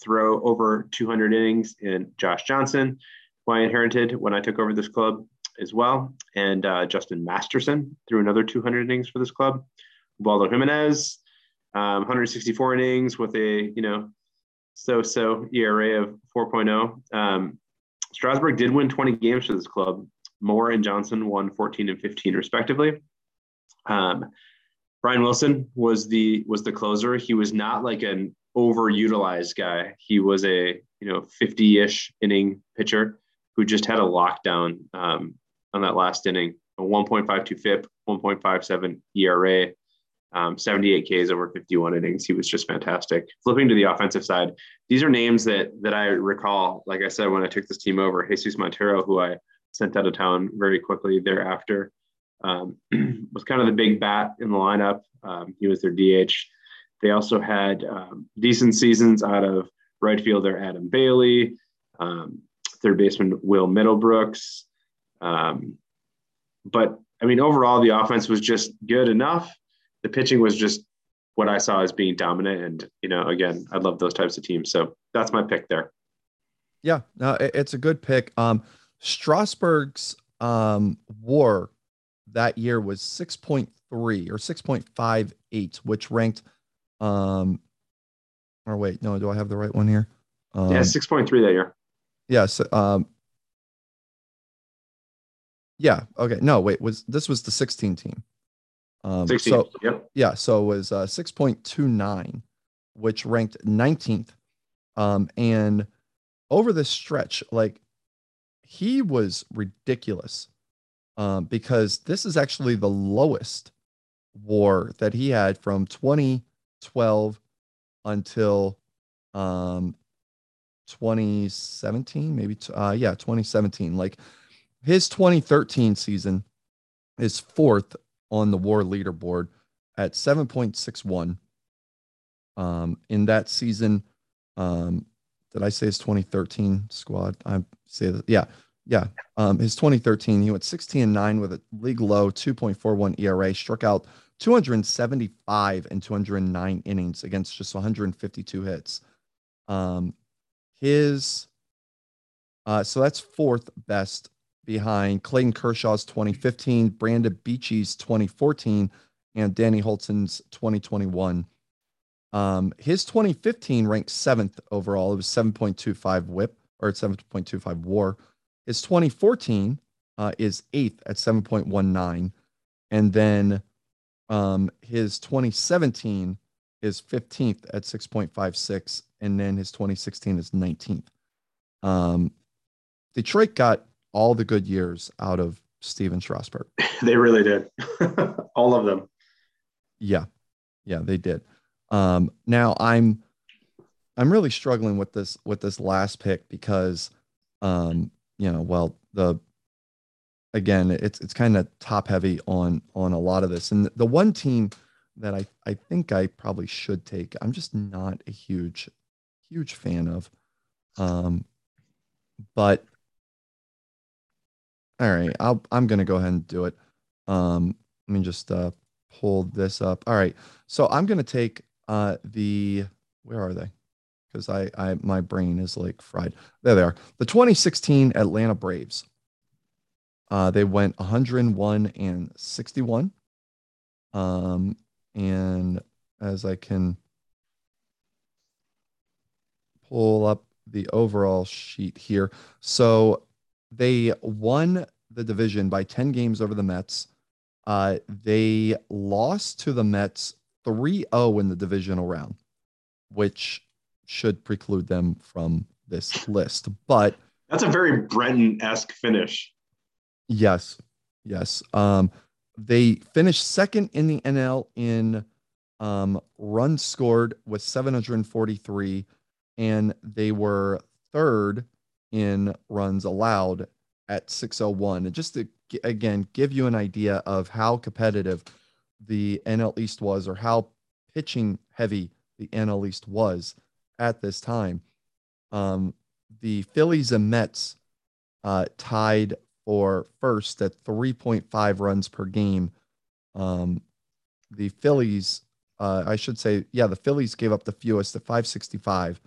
throw over 200 innings in Josh Johnson, who I inherited when I took over this club as well. And Justin Masterson threw another 200 innings for this club. Ubaldo Jimenez, 164 innings with a, you know, so ERA of 4.0. Strasburg did win 20 games for this club. Moore and Johnson won 14 and 15 respectively. Brian Wilson was the closer. He was not like an overutilized guy. He was a, you know, 50-ish inning pitcher who just had a lockdown on that last inning, a 1.52 FIP, 1.57 ERA, 78 Ks over 51 innings. He was just fantastic. Flipping to the offensive side, these are names that I recall, like I said, when I took this team over. Jesus Montero, who I sent out of town very quickly thereafter, was kind of the big bat in the lineup. He was their DH. They also had decent seasons out of right fielder Adam Bailey, third baseman Will Middlebrooks. But I mean, overall, the offense was just good enough. The pitching was just what I saw as being dominant. And, you know, again, I love those types of teams. So that's my pick there. Yeah, no, it's a good pick. Strasburg's WAR that year was 6.3 or 6.58, which ranked, or wait, no, do I have the right one here? Yeah, 6.3 that year. Yes. Yeah. Okay. No, wait, this was the 16 team. 16, so, yep. Yeah. So it was 6.29, which ranked 19th. And over this stretch, like, he was ridiculous, because this is actually the lowest WAR that he had from 2012 until 2017, maybe. 2017. Like, his 2013 season is fourth on the WAR leaderboard at 7.61. In that season, did I say his 2013 squad? I say that. Yeah. His 2013, he went 16-9 with a league low 2.41 ERA, struck out 275 and 209 innings against just 152 hits. So that's fourth best behind Clayton Kershaw's 2015, Brandon Beachy's 2014, and Danny Hultzen's 2021. His 2015 ranked 7th overall. It was 7.25 whip, or 7.25 WAR. His 2014 is 8th at 7.19. And then his 2017 is 15th at 6.56. And then his 2016 is 19th. Detroit got all the good years out of Steven Strasburg. They really did. All of them. Yeah, they did. Now I'm really struggling with this last pick because, it's kind of top heavy on a lot of this. And the one team that I think I probably should take, I'm just not a huge fan of, but all right, I'm going to go ahead and do it. Let me just, pull this up. All right. So I'm going to take, where are they? Because my brain is like fried. There they are. The 2016 Atlanta Braves. They went 101-61. And as I can pull up the overall sheet here. So they won the division by 10 games over the Mets. They lost to the Mets 3-0 in the divisional round, which should preclude them from this list. But that's a very Brenton-esque finish. Yes. They finished second in the NL in runs scored with 743, and they were third in runs allowed at 601. And just to again give you an idea of how competitive the NL East was, or how pitching heavy the NL East was at this time, the Phillies and Mets tied for first at 3.5 runs per game. The Phillies, the Phillies gave up the fewest at 565.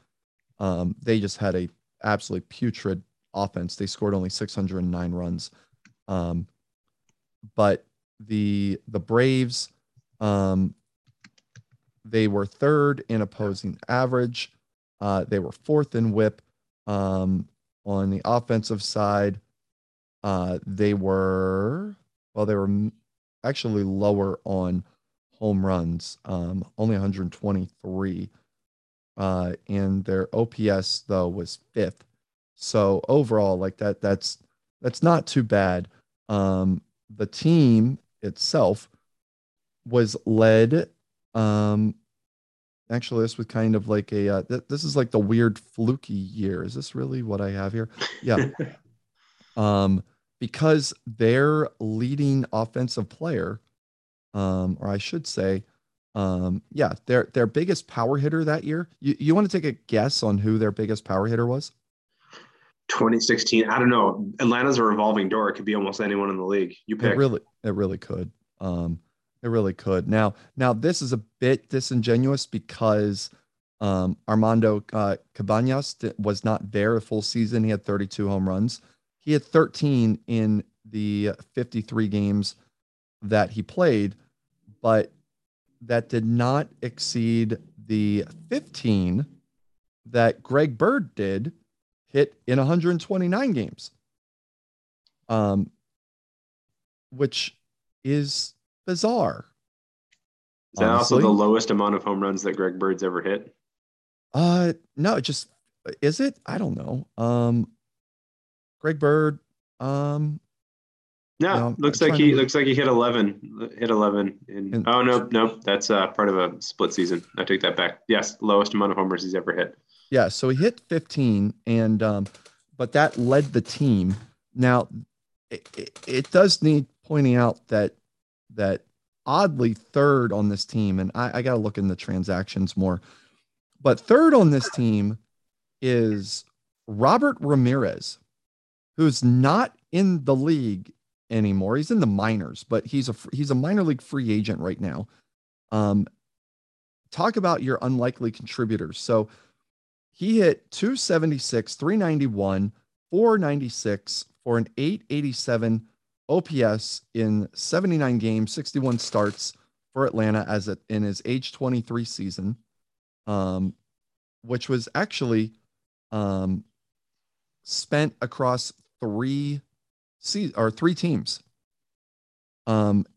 They just had a absolutely putrid offense. They scored only 609 runs. But the Braves, they were third in opposing average. They were fourth in whip. On the offensive side, they were actually lower on home runs, only 123. And their OPS though was fifth. So overall, like that's not too bad. The team itself was led. Actually, this was kind of like a, this is like the weird fluky year. Is this really what I have here? Yeah. Because their leading offensive player, or I should say Yeah, their biggest power hitter that year. You want to take a guess on who their biggest power hitter was? 2016. I don't know. Atlanta's a revolving door. It could be almost anyone in the league. You pick. It really could. It really could. Now this is a bit disingenuous because Armando Cabañas was not there a full season. He had 32 home runs. He had 13 in the 53 games that he played, but that did not exceed the 15 that Greg Bird did hit in 129 games, which is bizarre. Is that honestly also the lowest amount of home runs that Greg Bird's ever hit? No, just, is it? I don't know. Greg Bird. No, looks like he hit 11 in. Oh no, that's part of a split season. I take that back. Yes, lowest amount of homers he's ever hit. Yeah, so he hit 15, and but that led the team. Now, it does need pointing out that oddly third on this team, and I got to look in the transactions more, but third on this team is Robert Ramirez, who's not in the league anymore. He's in the minors, but he's a minor league free agent right now. Talk about your unlikely contributors. So he hit 276, 391, 496 for an 887 OPS in 79 games, 61 starts for Atlanta in his age 23 season, which was actually spent across three teams.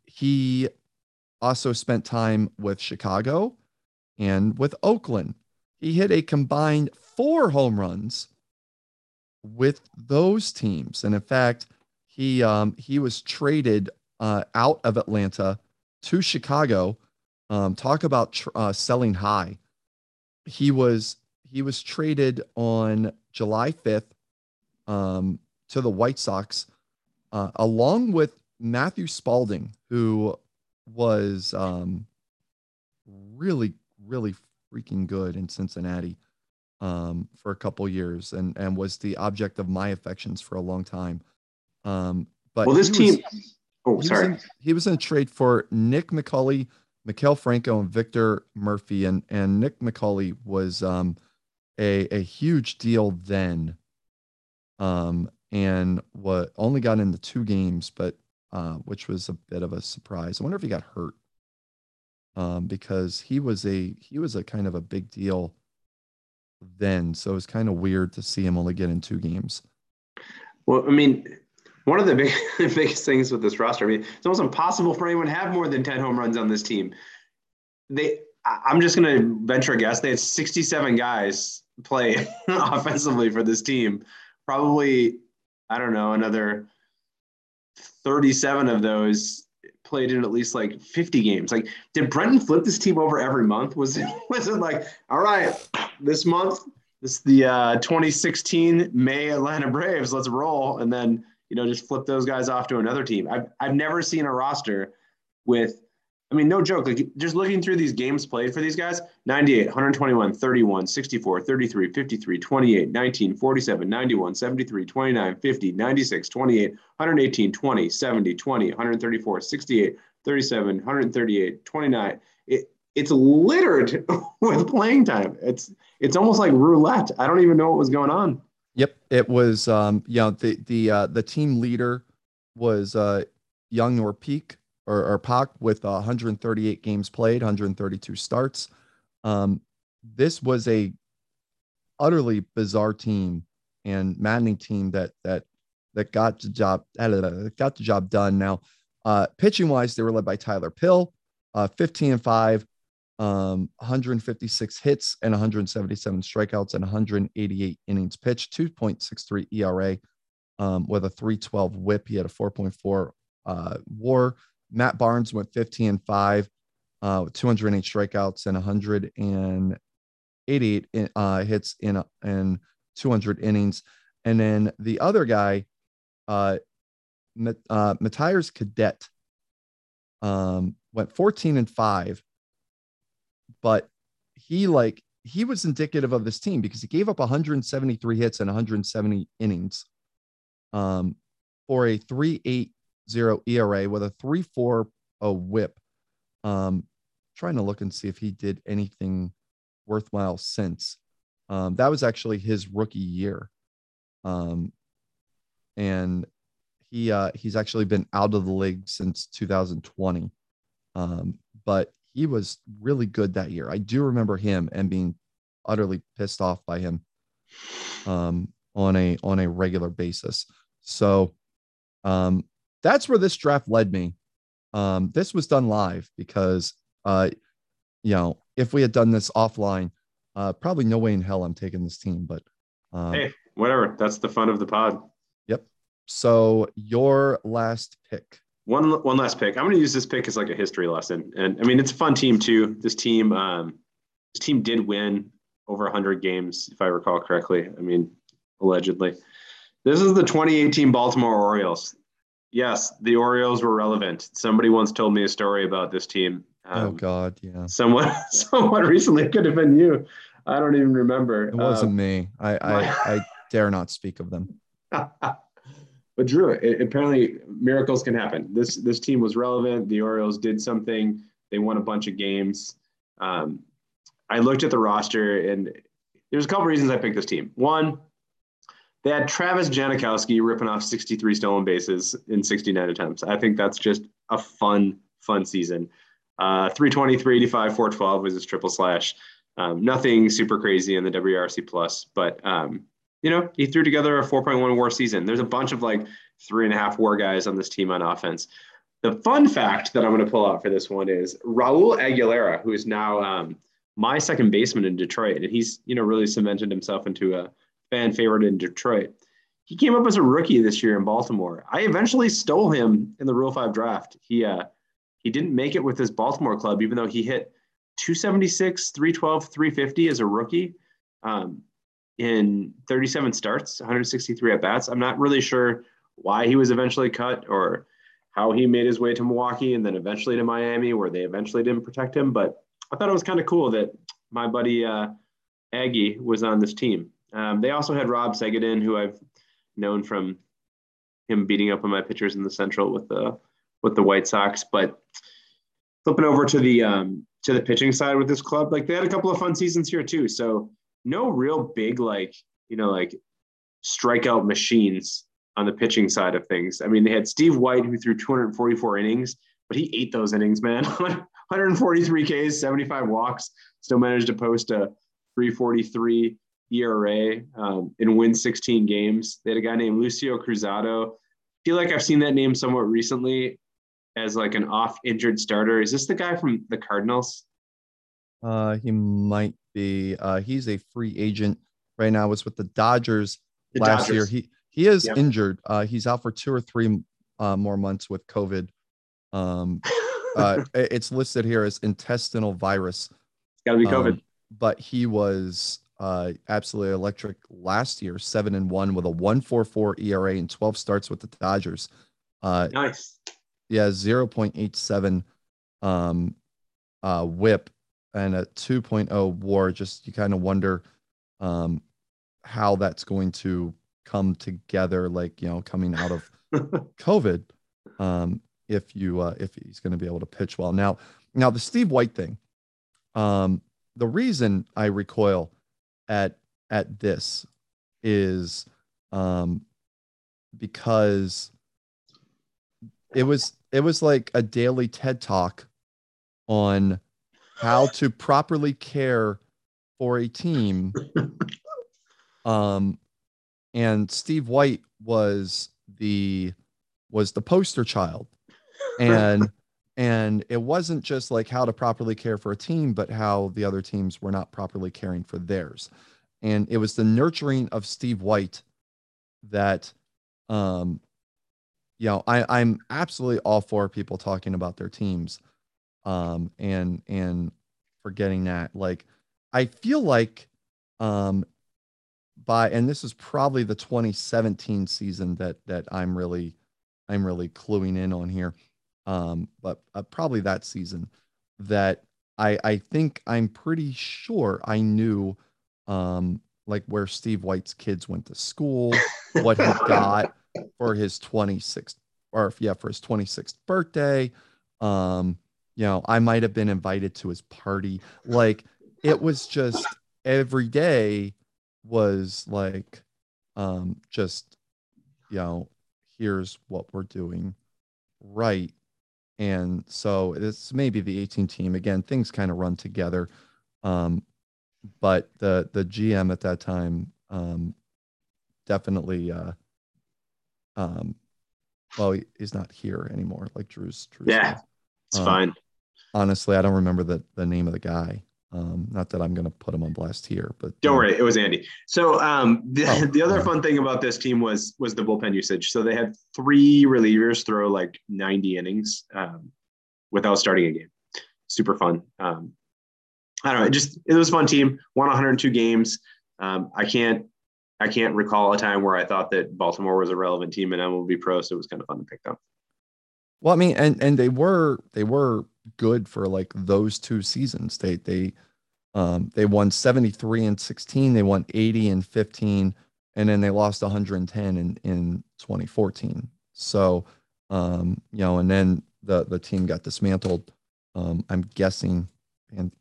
He also spent time with Chicago and with Oakland. He hit a combined 4 home runs with those teams, and in fact, he was traded out of Atlanta to Chicago. Talk about selling high. He was traded on July 5th to the White Sox, along with Matthew Spaulding, who was really, really freaking good in Cincinnati for a couple years, and was the object of my affections for a long time. But well, this team. He was in a trade for Nick McCauley, Mikel Franco, and Victor Murphy, and Nick McCauley was a huge deal then. And what only got into 2 games, but which was a bit of a surprise. I wonder if he got hurt because he was a kind of a big deal then. So it was kind of weird to see him only get in 2 games. Well, I mean, one of the biggest things with this roster, I mean, it's almost impossible for anyone to have more than 10 home runs on this team. I'm just going to venture a guess. They had 67 guys play offensively for this team. Probably, I don't know, another 37 of those played in at least like 50 games. Like, did Brenton flip this team over every month? Was it like, all right, this month, this is the 2016 May Atlanta Braves, let's roll, and then, you know, just flip those guys off to another team? I've never seen a roster with, I mean, no joke, like just looking through these games played for these guys, 98, 121, 31, 64, 33, 53, 28, 19, 47, 91, 73, 29, 50, 96, 28, 118, 20, 70, 20, 134, 68, 37, 138, 29. It's littered with playing time. It's almost like roulette. I don't even know what was going on. Yep. It was, the team leader was Young Norpeak, or Pak, with 138 games played, 132 starts. This was a utterly bizarre team and maddening team that got the job done. Now, pitching wise, they were led by Tyler Pill, 15-5, 156 hits and 177 strikeouts and 188 innings pitched, 2.63 ERA with a 3.12 WHIP. He had a 4.4 WAR. Matt Barnes went 15-5 with 208 strikeouts and 188 hits in 200 innings. And then the other guy, Matthias Cadet, went 14-5 but he was indicative of this team because he gave up 173 hits and 170 innings for a 3.80 ERA with a 3.40 whip. Trying to look and see if he did anything worthwhile since. That was actually his rookie year. And he's actually been out of the league since 2020. But he was really good that year. I do remember him and being utterly pissed off by him on a regular basis. So that's where this draft led me. This was done live because, if we had done this offline, probably no way in hell I'm taking this team, but hey, whatever. That's the fun of the pod. Yep. So your last pick. One last pick. I'm going to use this pick as like a history lesson. And I mean, it's a fun team too. This team did win over 100 games, if I recall correctly. I mean, allegedly. This is the 2018 Baltimore Orioles. Yes, the Orioles were relevant. Somebody once told me a story about this team. Oh God, yeah. Someone recently. It could have been you. I don't even remember. It wasn't me. I dare not speak of them. But Drew, apparently miracles can happen. This team was relevant. The Orioles did something. They won a bunch of games. I looked at the roster, and there's a couple reasons I picked this team. One, they had Travis Janikowski ripping off 63 stolen bases in 69 attempts. I think that's just a fun season. 320, 385, 412 was his triple slash. Nothing super crazy in the WRC plus, but he threw together a 4.1 WAR season. There's a bunch of like 3.5 WAR guys on this team on offense. The fun fact that I'm going to pull out for this one is Raul Aguilera, who is now my second baseman in Detroit, and he's really cemented himself into a fan favorite in Detroit. He came up as a rookie this year in Baltimore. I eventually stole him in the Rule 5 draft. He didn't make it with his Baltimore club, even though he hit 276, 312, 350 as a rookie. In 37 starts, 163 at-bats. I'm not really sure why he was eventually cut or how he made his way to Milwaukee and then eventually to Miami, where they eventually didn't protect him. But I thought it was kind of cool that my buddy Aggie was on this team. They also had Rob Segedin, who I've known from him beating up on my pitchers in the Central with the White Sox. But flipping over to the pitching side with this club, like they had a couple of fun seasons here too. So no real big, strikeout machines on the pitching side of things. I mean, they had Steve White, who threw 244 innings, but he ate those innings, man. 143 Ks, 75 walks, still managed to post a 3.43 ERA and win 16 games. They had a guy named Lucio Cruzado. I feel like I've seen that name somewhat recently as like an off-injured starter. Is this the guy from the Cardinals? He might be. He's a free agent right now. Was with the Dodgers last year. He is injured. He's out for 2 or 3 more months with COVID. It's listed here as intestinal virus. It's gotta be COVID. But he was absolutely electric last year. 7-1 with a 1.44 ERA and 12 starts with the Dodgers. Nice. Yeah, 0.87 WHIP. And a 2.0 WAR, just you kind of wonder how that's going to come together, coming out of COVID, if he's going to be able to pitch well. Now the Steve White thing, the reason I recoil at this is because it was like a daily TED Talk on how to properly care for a team. And Steve White was the poster child. And it wasn't just like how to properly care for a team, but how the other teams were not properly caring for theirs. And it was the nurturing of Steve White that, I'm absolutely all for people talking about their teams. And forgetting that, I feel like, and this is probably the 2017 season that I'm really cluing in on here. But probably that season that, I think I'm pretty sure I knew like where Steve White's kids went to school, what he got for his 26th birthday. You know, I might have been invited to his party. Like, it was just every day was like, just, you know, here's what we're doing right. And so it's maybe the 18 team again, things kind of run together. But the GM at that time, definitely, well, he's not here anymore. Like Drew's yeah, it's fine. Honestly, I don't remember the name of the guy. Not that I'm going to put him on blast here, but don't worry, it was Andy. So the other fun thing about this team was the bullpen usage. So they had three relievers throw like 90 innings without starting a game. Super fun. I don't know. It was a fun team. Won 102 games. I can't recall a time where I thought that Baltimore was a relevant team in MLB-pro, so it was kind of fun to pick up. Well, I mean, and they were good for like those two seasons. They won 73 and 2016, they won 80 and 2015, and then they lost 110 in 2014. So, you know, and then the team got dismantled. I'm guessing and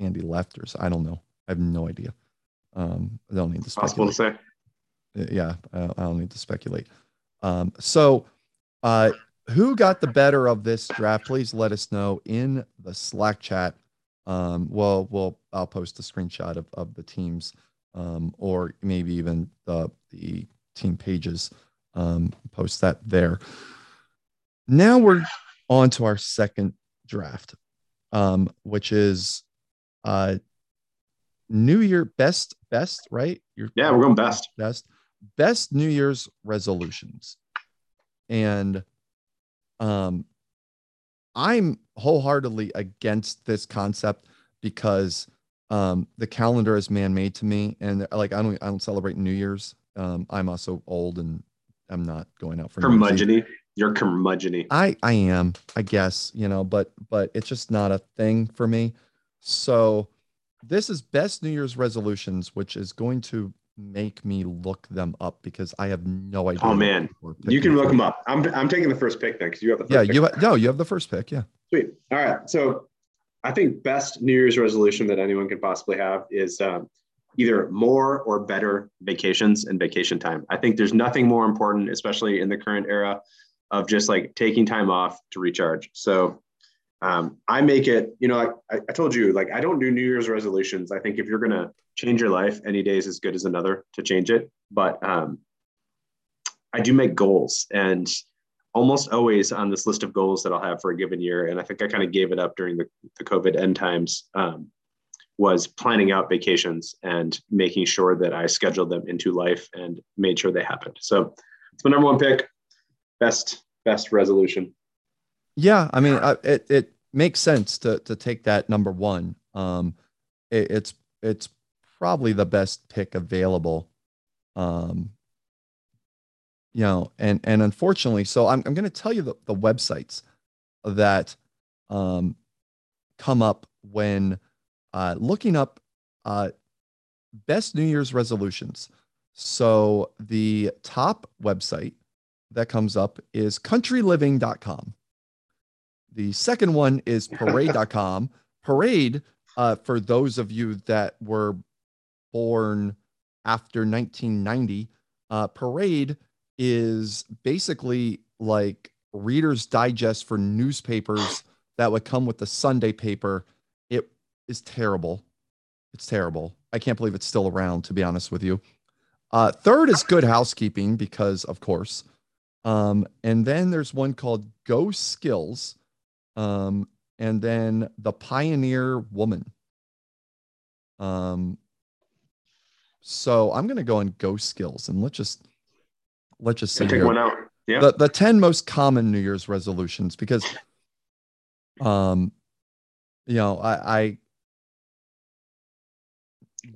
Andy left, or so, I don't know. I have no idea. I don't need to speculate. It's possible to say. Yeah, I don't need to speculate. So who got the better of this draft? Please let us know in the Slack chat. I'll post a screenshot of the teams, or maybe even the team pages. Post that there. Now we're on to our second draft, which is New Year best, right? We're going best New Year's resolutions. And I'm wholeheartedly against this concept because the calendar is man-made to me, and like I don't celebrate New Year's. I'm also old, and I'm not going out for curmudgeon-y. You're curmudgeon-y. I am, I guess, you know, but it's just not a thing for me. So this is best New Year's resolutions, which is going to make me look them up because I have no idea. Oh man, you can look them up. I'm taking the first pick then because you have the first pick. You have the first pick. Yeah. Sweet. All right. So I think best New Year's resolution that anyone can possibly have is either more or better vacations and vacation time. I think there's nothing more important, especially in the current era, of just like taking time off to recharge. So I make it, you know, I told you, like, I don't do New Year's resolutions. I think if you're going to change your life, any day is as good as another to change it. But I do make goals, and almost always on this list of goals that I'll have for a given year, and I think I kind of gave it up during the COVID end times, was planning out vacations and making sure that I scheduled them into life and made sure they happened. So it's my number one pick, best resolution. Yeah, I mean, it makes sense to take that number one. It's probably the best pick available, you know, and unfortunately, so I'm going to tell you the websites that come up when looking up best New Year's resolutions. So the top website that comes up is countryliving.com. The second one is parade.com. Parade, for those of you that were born after 1990, Parade is basically like Reader's Digest for newspapers that would come with the Sunday paper. It is terrible. It's terrible. I can't believe it's still around, to be honest with you. Third is Good Housekeeping, because, of course. And then there's one called Go Skills. And then the Pioneer Woman. So I'm going to go on Go Skills, and let's just see. Take one out. Yeah. The 10 most common New Year's resolutions, because, you know,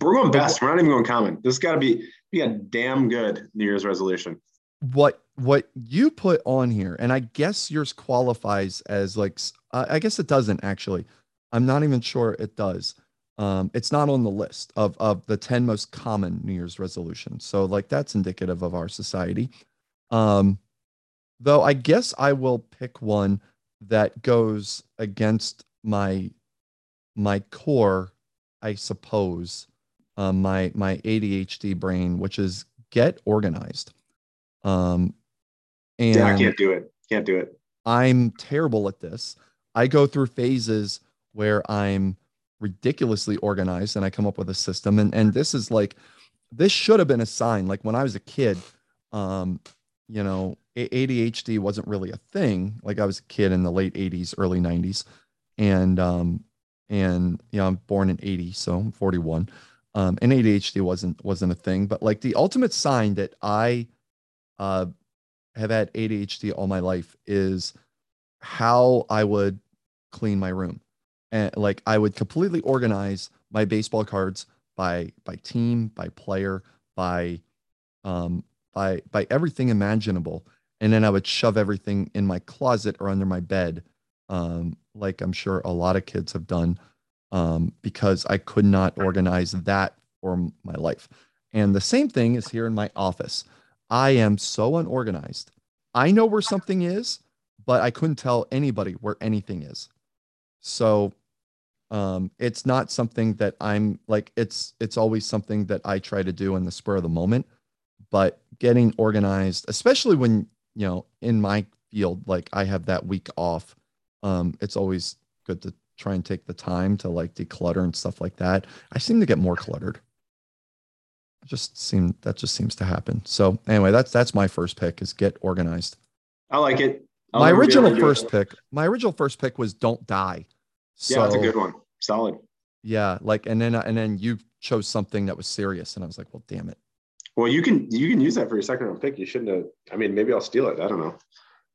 we're going best. We're not even going common. This has got to be a damn good New Year's resolution. What you put on here, and I guess yours qualifies as like, I guess it doesn't actually. I'm not even sure it does. It's not on the list of the 10 most common New Year's resolutions. So like that's indicative of our society. Though I guess I will pick one that goes against my core, I suppose, my ADHD brain, which is get organized. And yeah, I can't do it. I'm terrible at this. I go through phases where I'm ridiculously organized and I come up with a system. And this is like, this should have been a sign. Like when I was a kid, you know, ADHD wasn't really a thing. Like I was a kid in the late 80s, early 90s. And you know, I'm born in 80, so I'm 41. And ADHD wasn't a thing, but like the ultimate sign that I have had ADHD all my life is how I would clean my room. And like I would completely organize my baseball cards by team, by player, by everything imaginable. And then I would shove everything in my closet or under my bed. Like I'm sure a lot of kids have done, because I could not organize that for my life. And the same thing is here in my office. I am so unorganized. I know where something is, but I couldn't tell anybody where anything is. So, it's not something that I'm like, it's always something that I try to do in the spur of the moment, but getting organized, especially when, you know, in my field, like I have that week off. It's always good to try and take the time to like declutter and stuff like that. I seem to get more cluttered. That just seems to happen. So anyway, that's my first pick is get organized. I like it. My original first pick was don't die. So, yeah, that's a good one. Solid. Yeah. Like, and then you chose something that was serious and I was like, well, damn it. Well, you can use that for your second round pick. You shouldn't have, I mean, maybe I'll steal it. I don't know.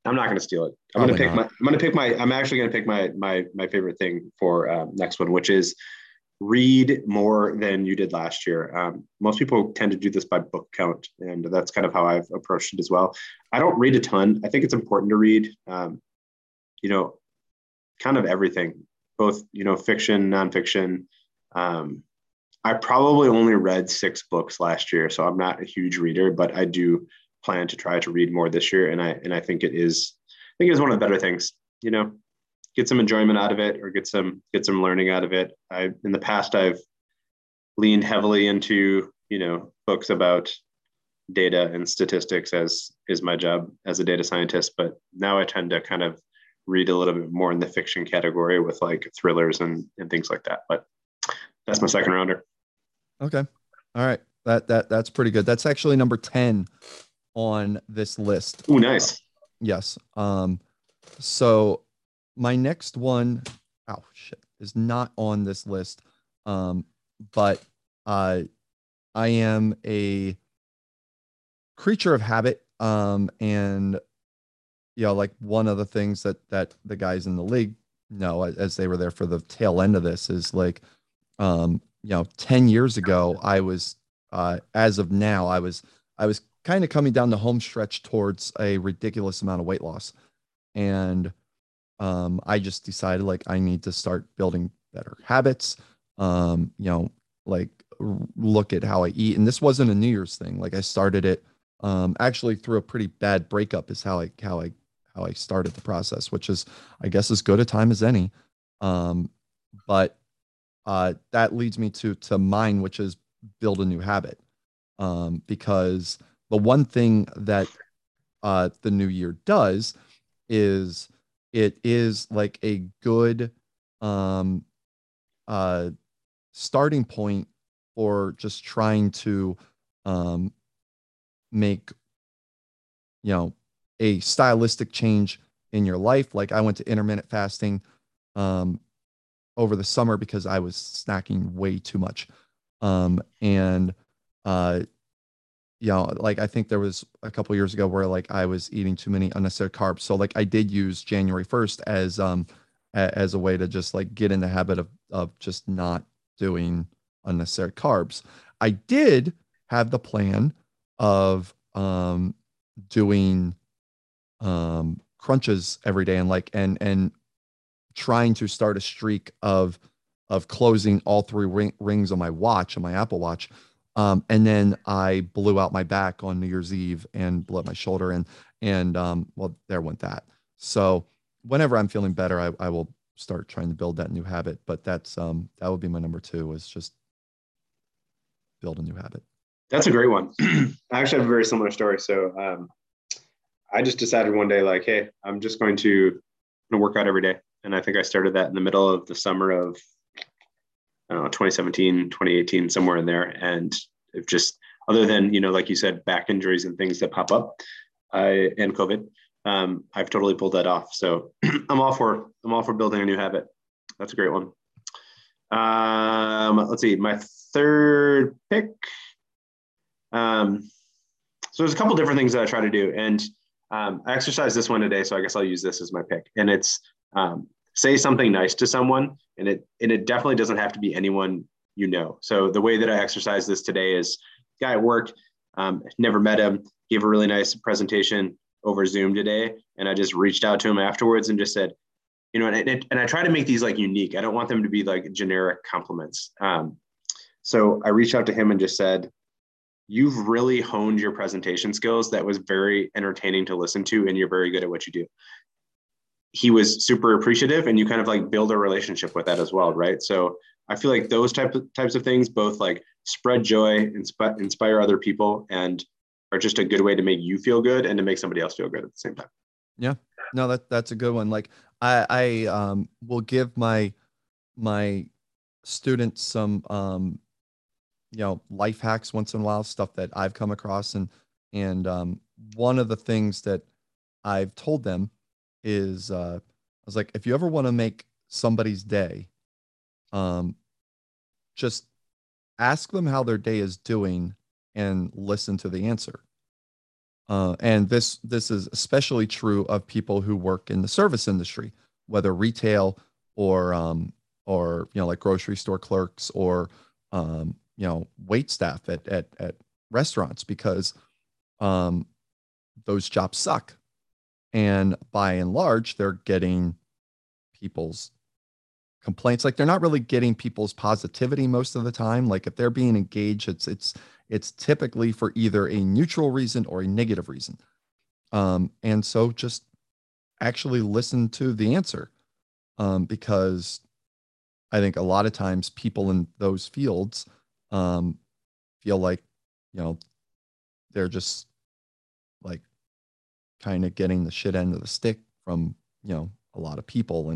I'm not going to steal it. I'm actually going to pick my favorite thing for next one, which is read more than you did last year. Most people tend to do this by book count, and that's kind of how I've approached it as well. I don't read a ton. I think it's important to read, you know, kind of everything, both, you know, fiction, nonfiction. I probably only read 6 books last year, so I'm not a huge reader, but I do plan to try to read more this year. And I think it is one of the better things, you know, get some enjoyment out of it or get some learning out of it. In the past, I've leaned heavily into, you know, books about data and statistics as is my job as a data scientist, but now I tend to kind of read a little bit more in the fiction category with like thrillers and things like that. But that's my second rounder. Okay. All right. That's pretty good. That's actually number 10. On this list. Oh, nice. Yes. So my next one, is not on this list. But I am a creature of habit. And you know, like one of the things that the guys in the league know as they were there for the tail end of this is like, you know, 10 years ago, I was, as of now, I was kind of coming down the home stretch towards a ridiculous amount of weight loss. And I just decided like I need to start building better habits, you know, like look at how I eat. And this wasn't a New Year's thing. Like I started it actually through a pretty bad breakup is how I started the process, which is, I guess, as good a time as any. But that leads me to mine, which is build a new habit, because the one thing that the new year does is it is like a good starting point for just trying to make, you know, a stylistic change in your life. Like I went to intermittent fasting over the summer because I was snacking way too much. You know, like I think there was a couple of years ago where like I was eating too many unnecessary carbs. So like I did use January 1st as a way to just like get in the habit of just not doing unnecessary carbs. I did have the plan of doing crunches every day and trying to start a streak of closing all three rings on my watch, on my Apple Watch. And then I blew out my back on New Year's Eve and blew up my shoulder. And there went that. So whenever I'm feeling better, I will start trying to build that new habit. But that's, that would be my number two, is just build a new habit. That's a great one. I actually have a very similar story. So, I just decided one day, like, hey, I'm just going to work out every day. And I think I started that in the middle of the summer of, I don't know, 2017, 2018, somewhere in there. And it just, other than, like you said, back injuries and things that pop up, and COVID, I've totally pulled that off. So I'm all for building a new habit. That's a great one. Let's see, my third pick. So there's a couple different things that I try to do, and I exercised this one today, so I guess I'll use this as my pick. And it's say something nice to someone, and it definitely doesn't have to be anyone you know. So the way that I exercise this today is, guy at work, never met him, gave a really nice presentation over Zoom today, and I just reached out to him afterwards and just said, and I try to make these like unique. I don't want them to be like generic compliments. So I reached out to him and just said, "You've really honed your presentation skills. That was very entertaining to listen to, and you're very good at what you do." He was super appreciative, and you kind of like build a relationship with that as well, right? So I feel like those types of things both like spread joy, inspire other people, and are just a good way to make you feel good and to make somebody else feel good at the same time. Yeah, no, that's a good one. Like I will give my students some life hacks once in a while, stuff that I've come across. And one of the things that I've told them is, I was like, if you ever want to make somebody's day, just ask them how their day is doing and listen to the answer. And this is especially true of people who work in the service industry, whether retail or like grocery store clerks or, wait staff at restaurants, because those jobs suck. And by and large, they're getting people's complaints. Like, they're not really getting people's positivity most of the time. Like, if they're being engaged, it's typically for either a neutral reason or a negative reason. And so just actually listen to the answer, because I think a lot of times people in those fields feel like, they're just like kind of getting the shit end of the stick from, a lot of people,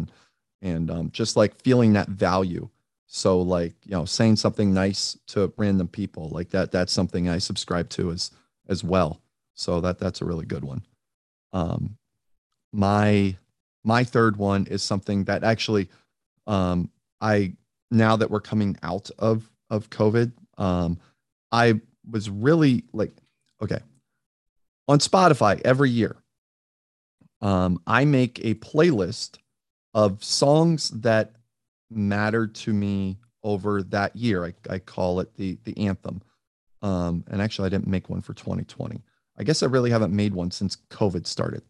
and just like feeling that value. So like, saying something nice to random people like that, that's something I subscribe to as well. So that's a really good one. My third one is something that actually, now that we're coming out of COVID, I was really like, okay, on Spotify every year, I make a playlist of songs that matter to me over that year. I call it the anthem. And actually I didn't make one for 2020. I guess I really haven't made one since COVID started.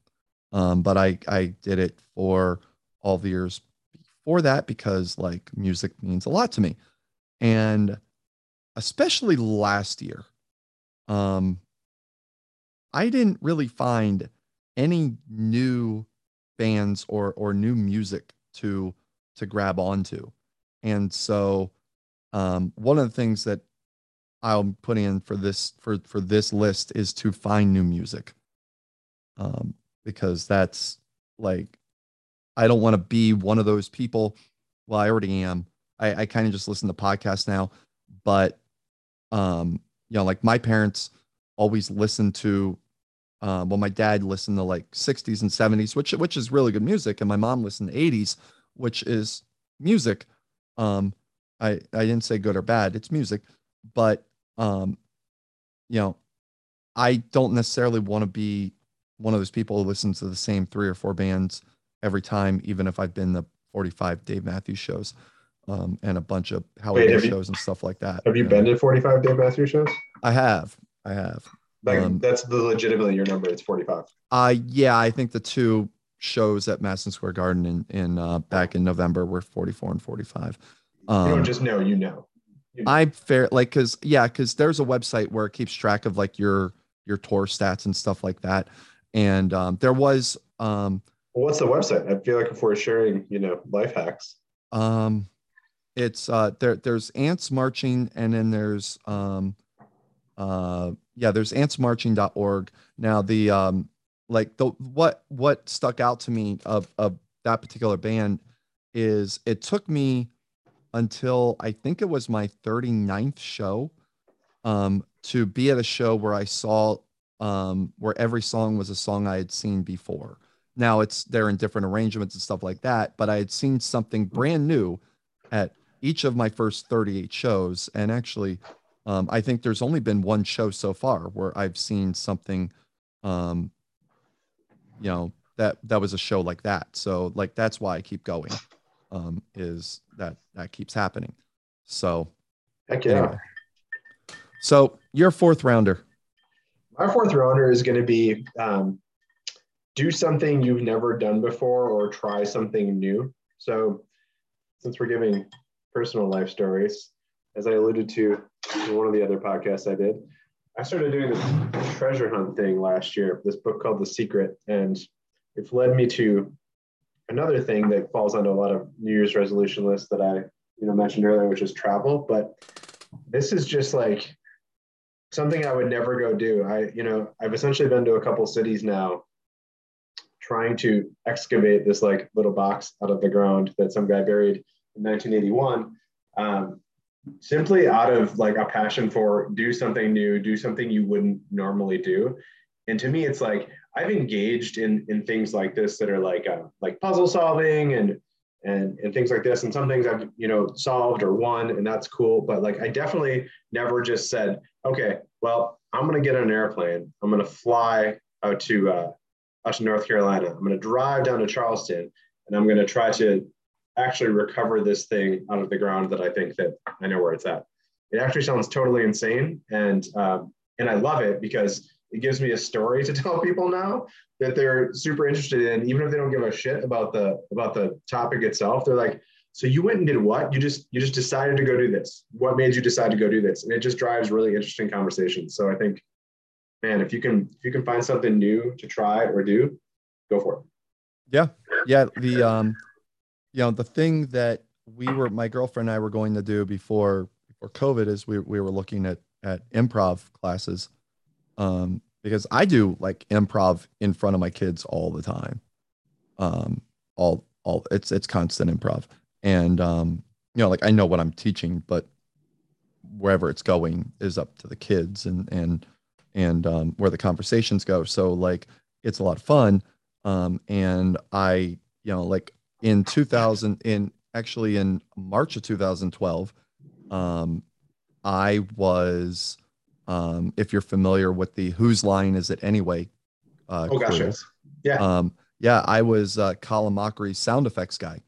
But I did it for all the years before that, because like music means a lot to me. And especially last year, I didn't really find any new bands or new music to grab onto. And so, one of the things that I'll put in for this, for this list, is to find new music. Because that's like, I don't want to be one of those people. Well, I already am. I kind of just listen to podcasts now, but, like my parents always listened to, my dad listened to like 60s and 70s, which is really good music. And my mom listened to 80s, which is music. I didn't say good or bad, it's music, but, I don't necessarily want to be one of those people who listens to the same 3 or 4 bands every time, even if I've been the 45 Dave Matthews shows. And a bunch of Howard shows and stuff like that. Have you been to 45 Dave Matthews shows? I have. Like, that's legitimately your number. It's 45. Yeah, I think the 2 shows at Madison Square Garden in back in November were 44 and 45. You don't just know, I'm fair. Like, cause there's a website where it keeps track of like your tour stats and stuff like that. And there was, what's the website? I feel like if we're sharing, life hacks. It's there's Ants Marching, and then there's there's antsmarching.org. Now the what stuck out to me of that particular band is it took me until I think it was my 39th show to be at a show where I saw where every song was a song I had seen before. Now they're in different arrangements and stuff like that, but I had seen something brand new at each of my first 38 shows. And actually, I think there's only been one show so far where I've seen something, that was a show like that. So like, that's why I keep going, is that keeps happening. So heck yeah. Anyway. So your fourth rounder. My fourth rounder is going to be, do something you've never done before or try something new. So since we're giving personal life stories, as I alluded to in one of the other podcasts I did, I started doing this treasure hunt thing last year, this book called The Secret. And it's led me to another thing that falls onto a lot of New Year's resolution lists that I mentioned earlier, which is travel. But this is just like something I would never go do. I've essentially been to a couple cities now, trying to excavate this like little box out of the ground that some guy buried in 1981, simply out of like a passion for do something new, do something you wouldn't normally do. And to me, it's like, I've engaged in things like this that are like puzzle solving and things like this. And some things I've, solved or won, and that's cool. But like, I definitely never just said, okay, well, I'm going to get on an airplane. I'm going to fly out to North Carolina. I'm going to drive down to Charleston, and I'm going to try to actually recover this thing out of the ground that I think that I know where it's at. It actually sounds totally insane. And I love it because it gives me a story to tell people now that they're super interested in, even if they don't give a shit about the topic itself. They're like, so you went and did what? You just decided to go do this. What made you decide to go do this? And it just drives really interesting conversations. So I think, man, if you can find something new to try or do, go for it. Yeah. The, the thing that my girlfriend and I were going to do before COVID is we were looking at improv classes, because I do like improv in front of my kids all the time. It's constant improv, and, I know what I'm teaching, but wherever it's going is up to the kids and where the conversations go. So like, it's a lot of fun. And I, in March of 2012, I was, if you're familiar with the Whose Line Is It Anyway? Gosh, yes. Yeah. I was Colin Mochri's sound effects guy.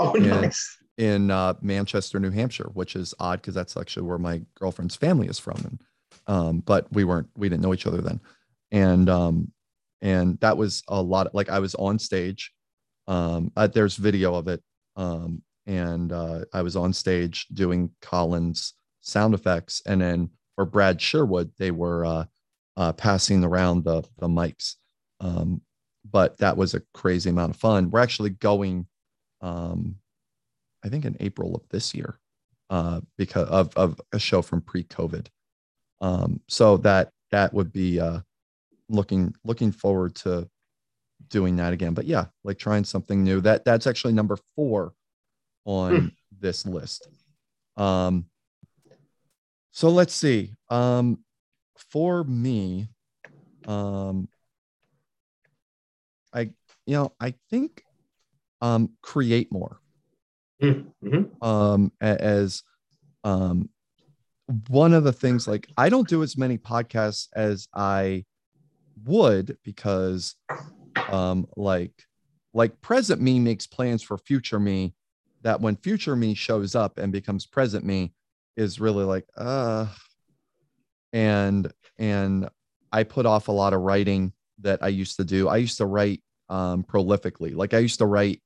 Oh, nice. In Manchester, New Hampshire, which is odd because that's actually where my girlfriend's family is from. And, but we didn't know each other then. And that was a lot of, like, I was on stage, there's video of it. And I was on stage doing Colin's sound effects, and then for Brad Sherwood, they were, passing around the mics. But that was a crazy amount of fun. We're actually going, I think in April of this year, because of a show from pre-COVID. So that would be looking forward to doing that again. But yeah, like trying something new. That's actually number 4 on this list. So let's see. For me, I think create more. Mm-hmm. As one of the things, like, I don't do as many podcasts as I would because, like present me makes plans for future me, that when future me shows up and becomes present me is really like, and I put off a lot of writing that I used to do. I used to write prolifically. Like I used to write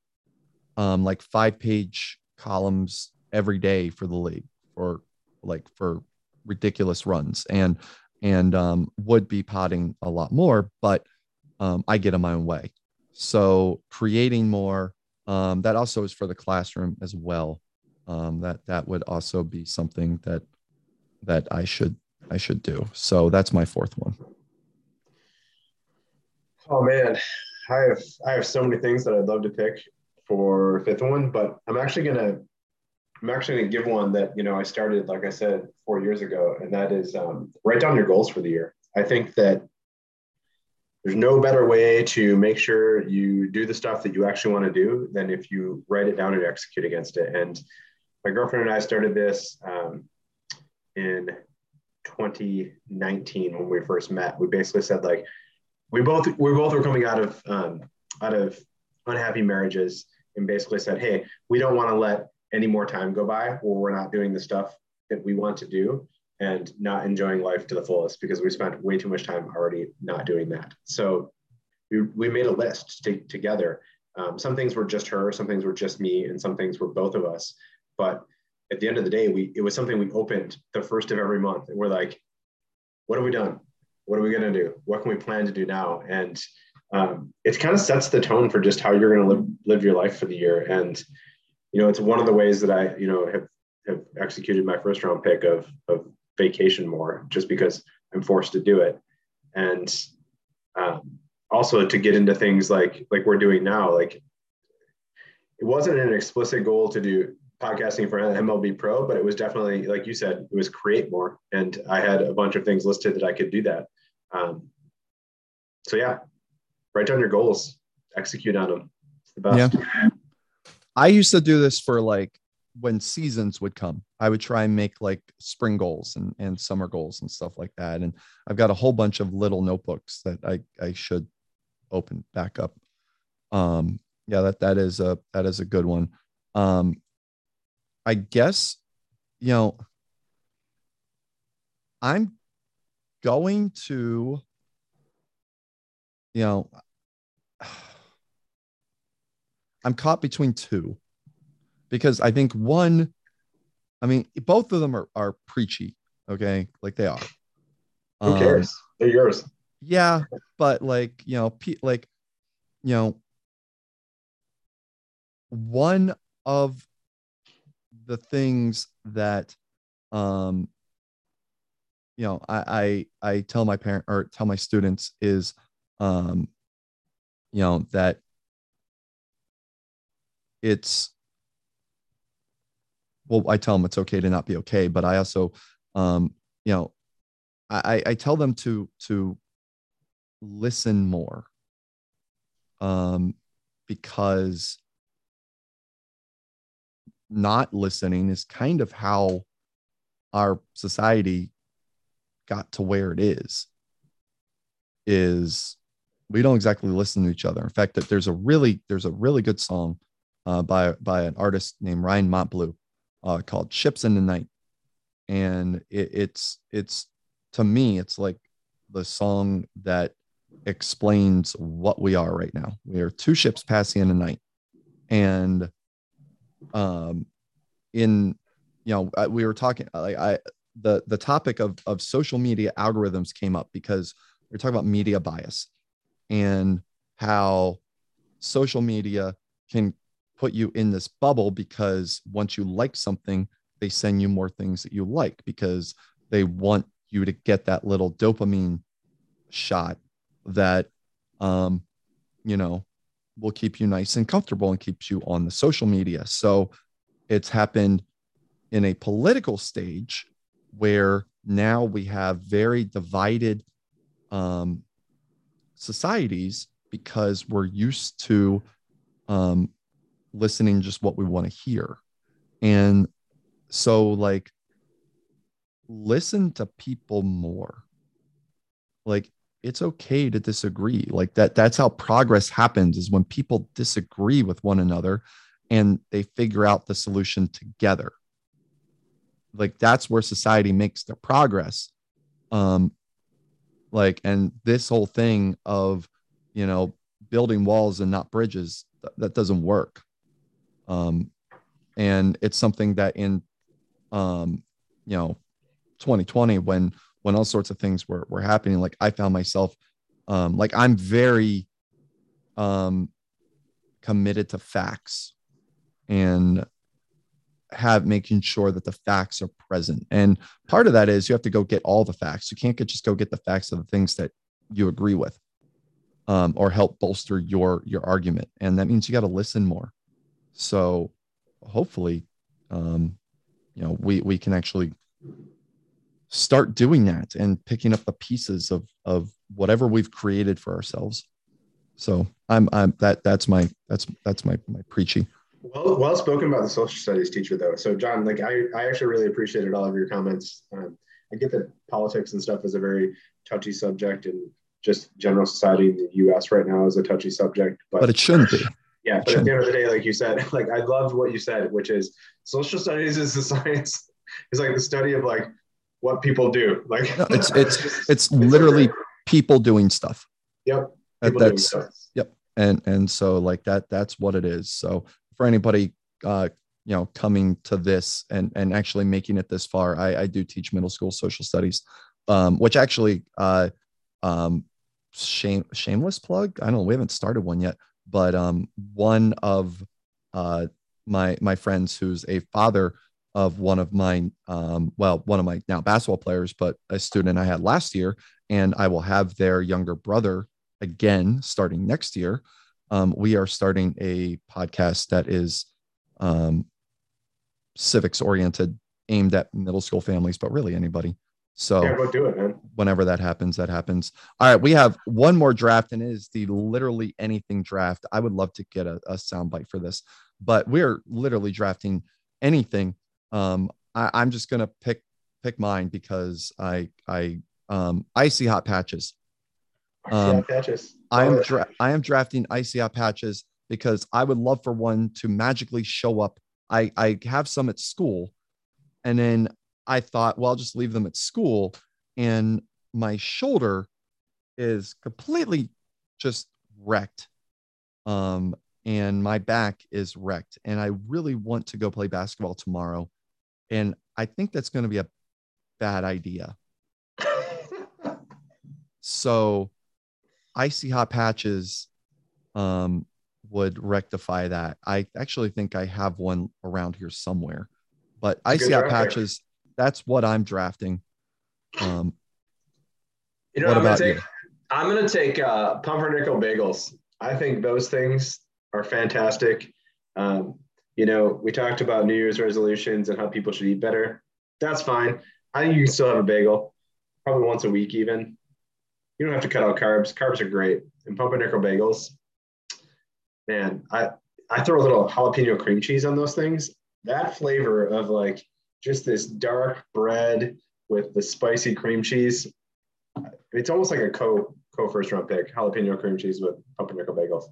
like 5-page columns every day for the league or like for ridiculous runs, and would be potting a lot more, but I get in my own way. So creating more, that also is for the classroom as well. That would also be something that I should do. So that's my fourth one. Oh man, I have so many things that I'd love to pick for fifth one, but I'm actually gonna give one that, you know, I started, like I said, 4 years ago, and that is write down your goals for the year. I think that there's no better way to make sure you do the stuff that you actually want to do than if you write it down and execute against it. And my girlfriend and I started this in 2019 when we first met. We basically said, like, we both were coming out of unhappy marriages, and basically said, hey, we don't want to let any more time go by where we're not doing the stuff that we want to do and not enjoying life to the fullest, because we spent way too much time already not doing that. So we made a list together. Some things were just her, some things were just me, and some things were both of us. But at the end of the day, it was something we opened the first of every month. And we're like, what have we done? What are we going to do? What can we plan to do now? And it kind of sets the tone for just how you're going to live your life for the year. And, you know, it's one of the ways that I, you know, have executed my first round pick of vacation more, just because I'm forced to do it. And also to get into things like we're doing now. Like, it wasn't an explicit goal to do podcasting for MLB-pro, but it was definitely, like you said, it was create more. And I had a bunch of things listed that I could do that. So yeah, write down your goals, execute on them. It's the best. Yeah. I used to do this for like when seasons would come. I would try and make like spring goals and summer goals and stuff like that. And I've got a whole bunch of little notebooks that I should open back up. Yeah, that is a good one. I guess, you know, I'm going to, you know, I'm caught between two, because I think one, I mean, both of them are preachy. Okay. Like they are. Who cares? They're yours. Yeah. But like, you know, like, you know, one of the things that, you know, I tell my parent or tell my students is, you know, that it's, well, I tell them it's okay to not be okay, but I also, you know, I tell them to listen more, because not listening is kind of how our society got to where it is we don't exactly listen to each other. In fact, that there's a really good song by an artist named Ryan Montbleu, called Ships in the Night. And it's to me, it's like the song that explains what we are right now. We are two ships passing in the night. And in, you know, we were talking, like the topic of social media algorithms came up because we're talking about media bias and how social media can put you in this bubble, because once you like something, they send you more things that you like because they want you to get that little dopamine shot that, you know, will keep you nice and comfortable and keeps you on the social media. So it's happened in a political stage where now we have very divided societies because we're used to listening just what we want to hear. And so, like, listen to people more. Like, it's okay to disagree. Like that's how progress happens, is when people disagree with one another and they figure out the solution together. Like, that's where society makes their progress. Like, and this whole thing of, you know, building walls and not bridges, that doesn't work. And it's something that in, 2020, when all sorts of things were happening, like I found myself, I'm very committed to facts and making sure that the facts are present. And part of that is you have to go get all the facts. You can't just go get the facts of the things that you agree with, or help bolster your argument. And that means you got to listen more. So hopefully, we can actually start doing that and picking up the pieces of whatever we've created for ourselves. So that's my preaching. Well spoken about the social studies teacher though. So John, I actually really appreciated all of your comments. I get that politics and stuff is a very touchy subject, and just general society in the U.S. right now is a touchy subject, but it shouldn't be. Yeah. But at the end of the day, like you said, like, I loved what you said, which is social studies is the science. It's like the study of like what people do. Like no, it's literally people doing stuff. Yep. Yep. And so like that's what it is. So for anybody, coming to this and actually making it this far, I do teach middle school social studies, which actually, shameless plug. I don't know. We haven't started one yet, but, one of, my friends who's a father of one of my, one of my now basketball players, but a student I had last year, and I will have their younger brother again, starting next year. We are starting a podcast that is, civics oriented, aimed at middle school families, but really anybody. So yeah, we'll do it, man. Whenever that happens. All right. We have one more draft, and it is the literally anything draft. I would love to get a soundbite for this, but we're literally drafting anything. I'm just going to pick mine because I icy hot patches. I am drafting icy hot patches because I would love for one to magically show up. I have some at school, and then I thought, well, I'll just leave them at school. And my shoulder is completely just wrecked. And my back is wrecked, and I really want to go play basketball tomorrow. And I think that's going to be a bad idea. So icy hot patches would rectify that. I actually think I have one around here somewhere, but icy hot patches, that's what I'm drafting. I'm going to take pumpernickel bagels. I think those things are fantastic. We talked about New Year's resolutions and how people should eat better. That's fine. I think you can still have a bagel, probably once a week even. You don't have to cut out carbs. Carbs are great. And pumpernickel bagels, man, I throw a little jalapeno cream cheese on those things. That flavor of like just this dark bread with the spicy cream cheese. It's almost like a co first round pick, jalapeno cream cheese with pumpernickel bagels.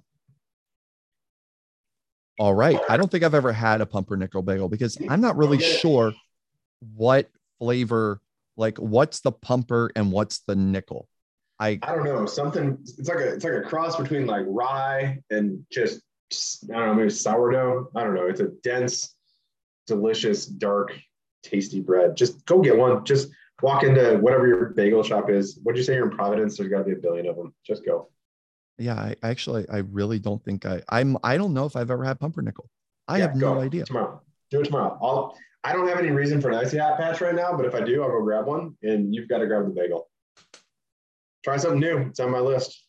All right. I don't think I've ever had a pumpernickel bagel because I'm not really sure what flavor, like what's the pumper and what's the nickel. I don't know, something. It's like a cross between like rye and just I don't know, maybe sourdough. I don't know. It's a dense, delicious, dark, tasty bread. Just go get one. Just walk into whatever your bagel shop is. What'd you say? You're in Providence. There's got to be a billion of them. Just go. Yeah, I really don't think I don't know if I've ever had pumpernickel. No idea. Tomorrow, do it tomorrow. I don't have any reason for an icy hot patch right now, but if I do, I'll go grab one. And you've got to grab the bagel. Try something new. It's on my list.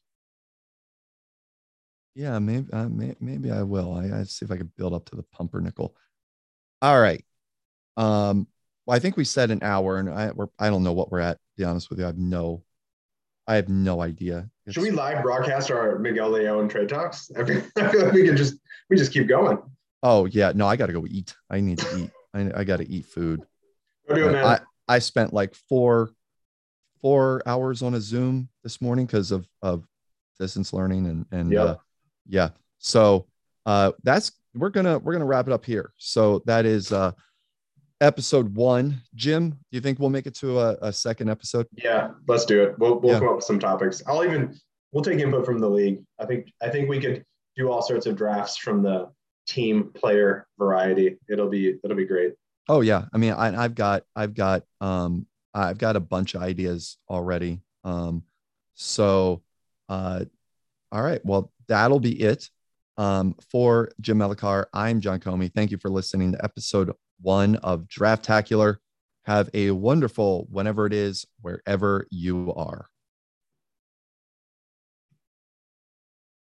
Yeah, maybe I will. I see if I can build up to the pumpernickel. All right. Well, I think we said an hour, and I don't know what we're at. To be honest with you, I have no idea. Should we live broadcast our Miguel Leon trade talks? I feel like we just keep going. Oh yeah, no, I got to go eat. I need to eat. I got to eat food. Go do it, man. I spent like four hours on a Zoom this morning because of distance learning and yep. Yeah. So we're gonna wrap it up here. So that is episode 1. Jim, do you think we'll make it to a second episode? Yeah, let's do it. We'll come up with some topics. I'll even we'll take input from the league. I think we could do all sorts of drafts from the team player variety. It'll be great. Oh yeah. I mean, I've got a bunch of ideas already. All right. Well, that'll be it. For Jim Melikar, I'm John Comey. Thank you for listening to episode 1 of Draftacular. Have a wonderful whenever it is, wherever you are.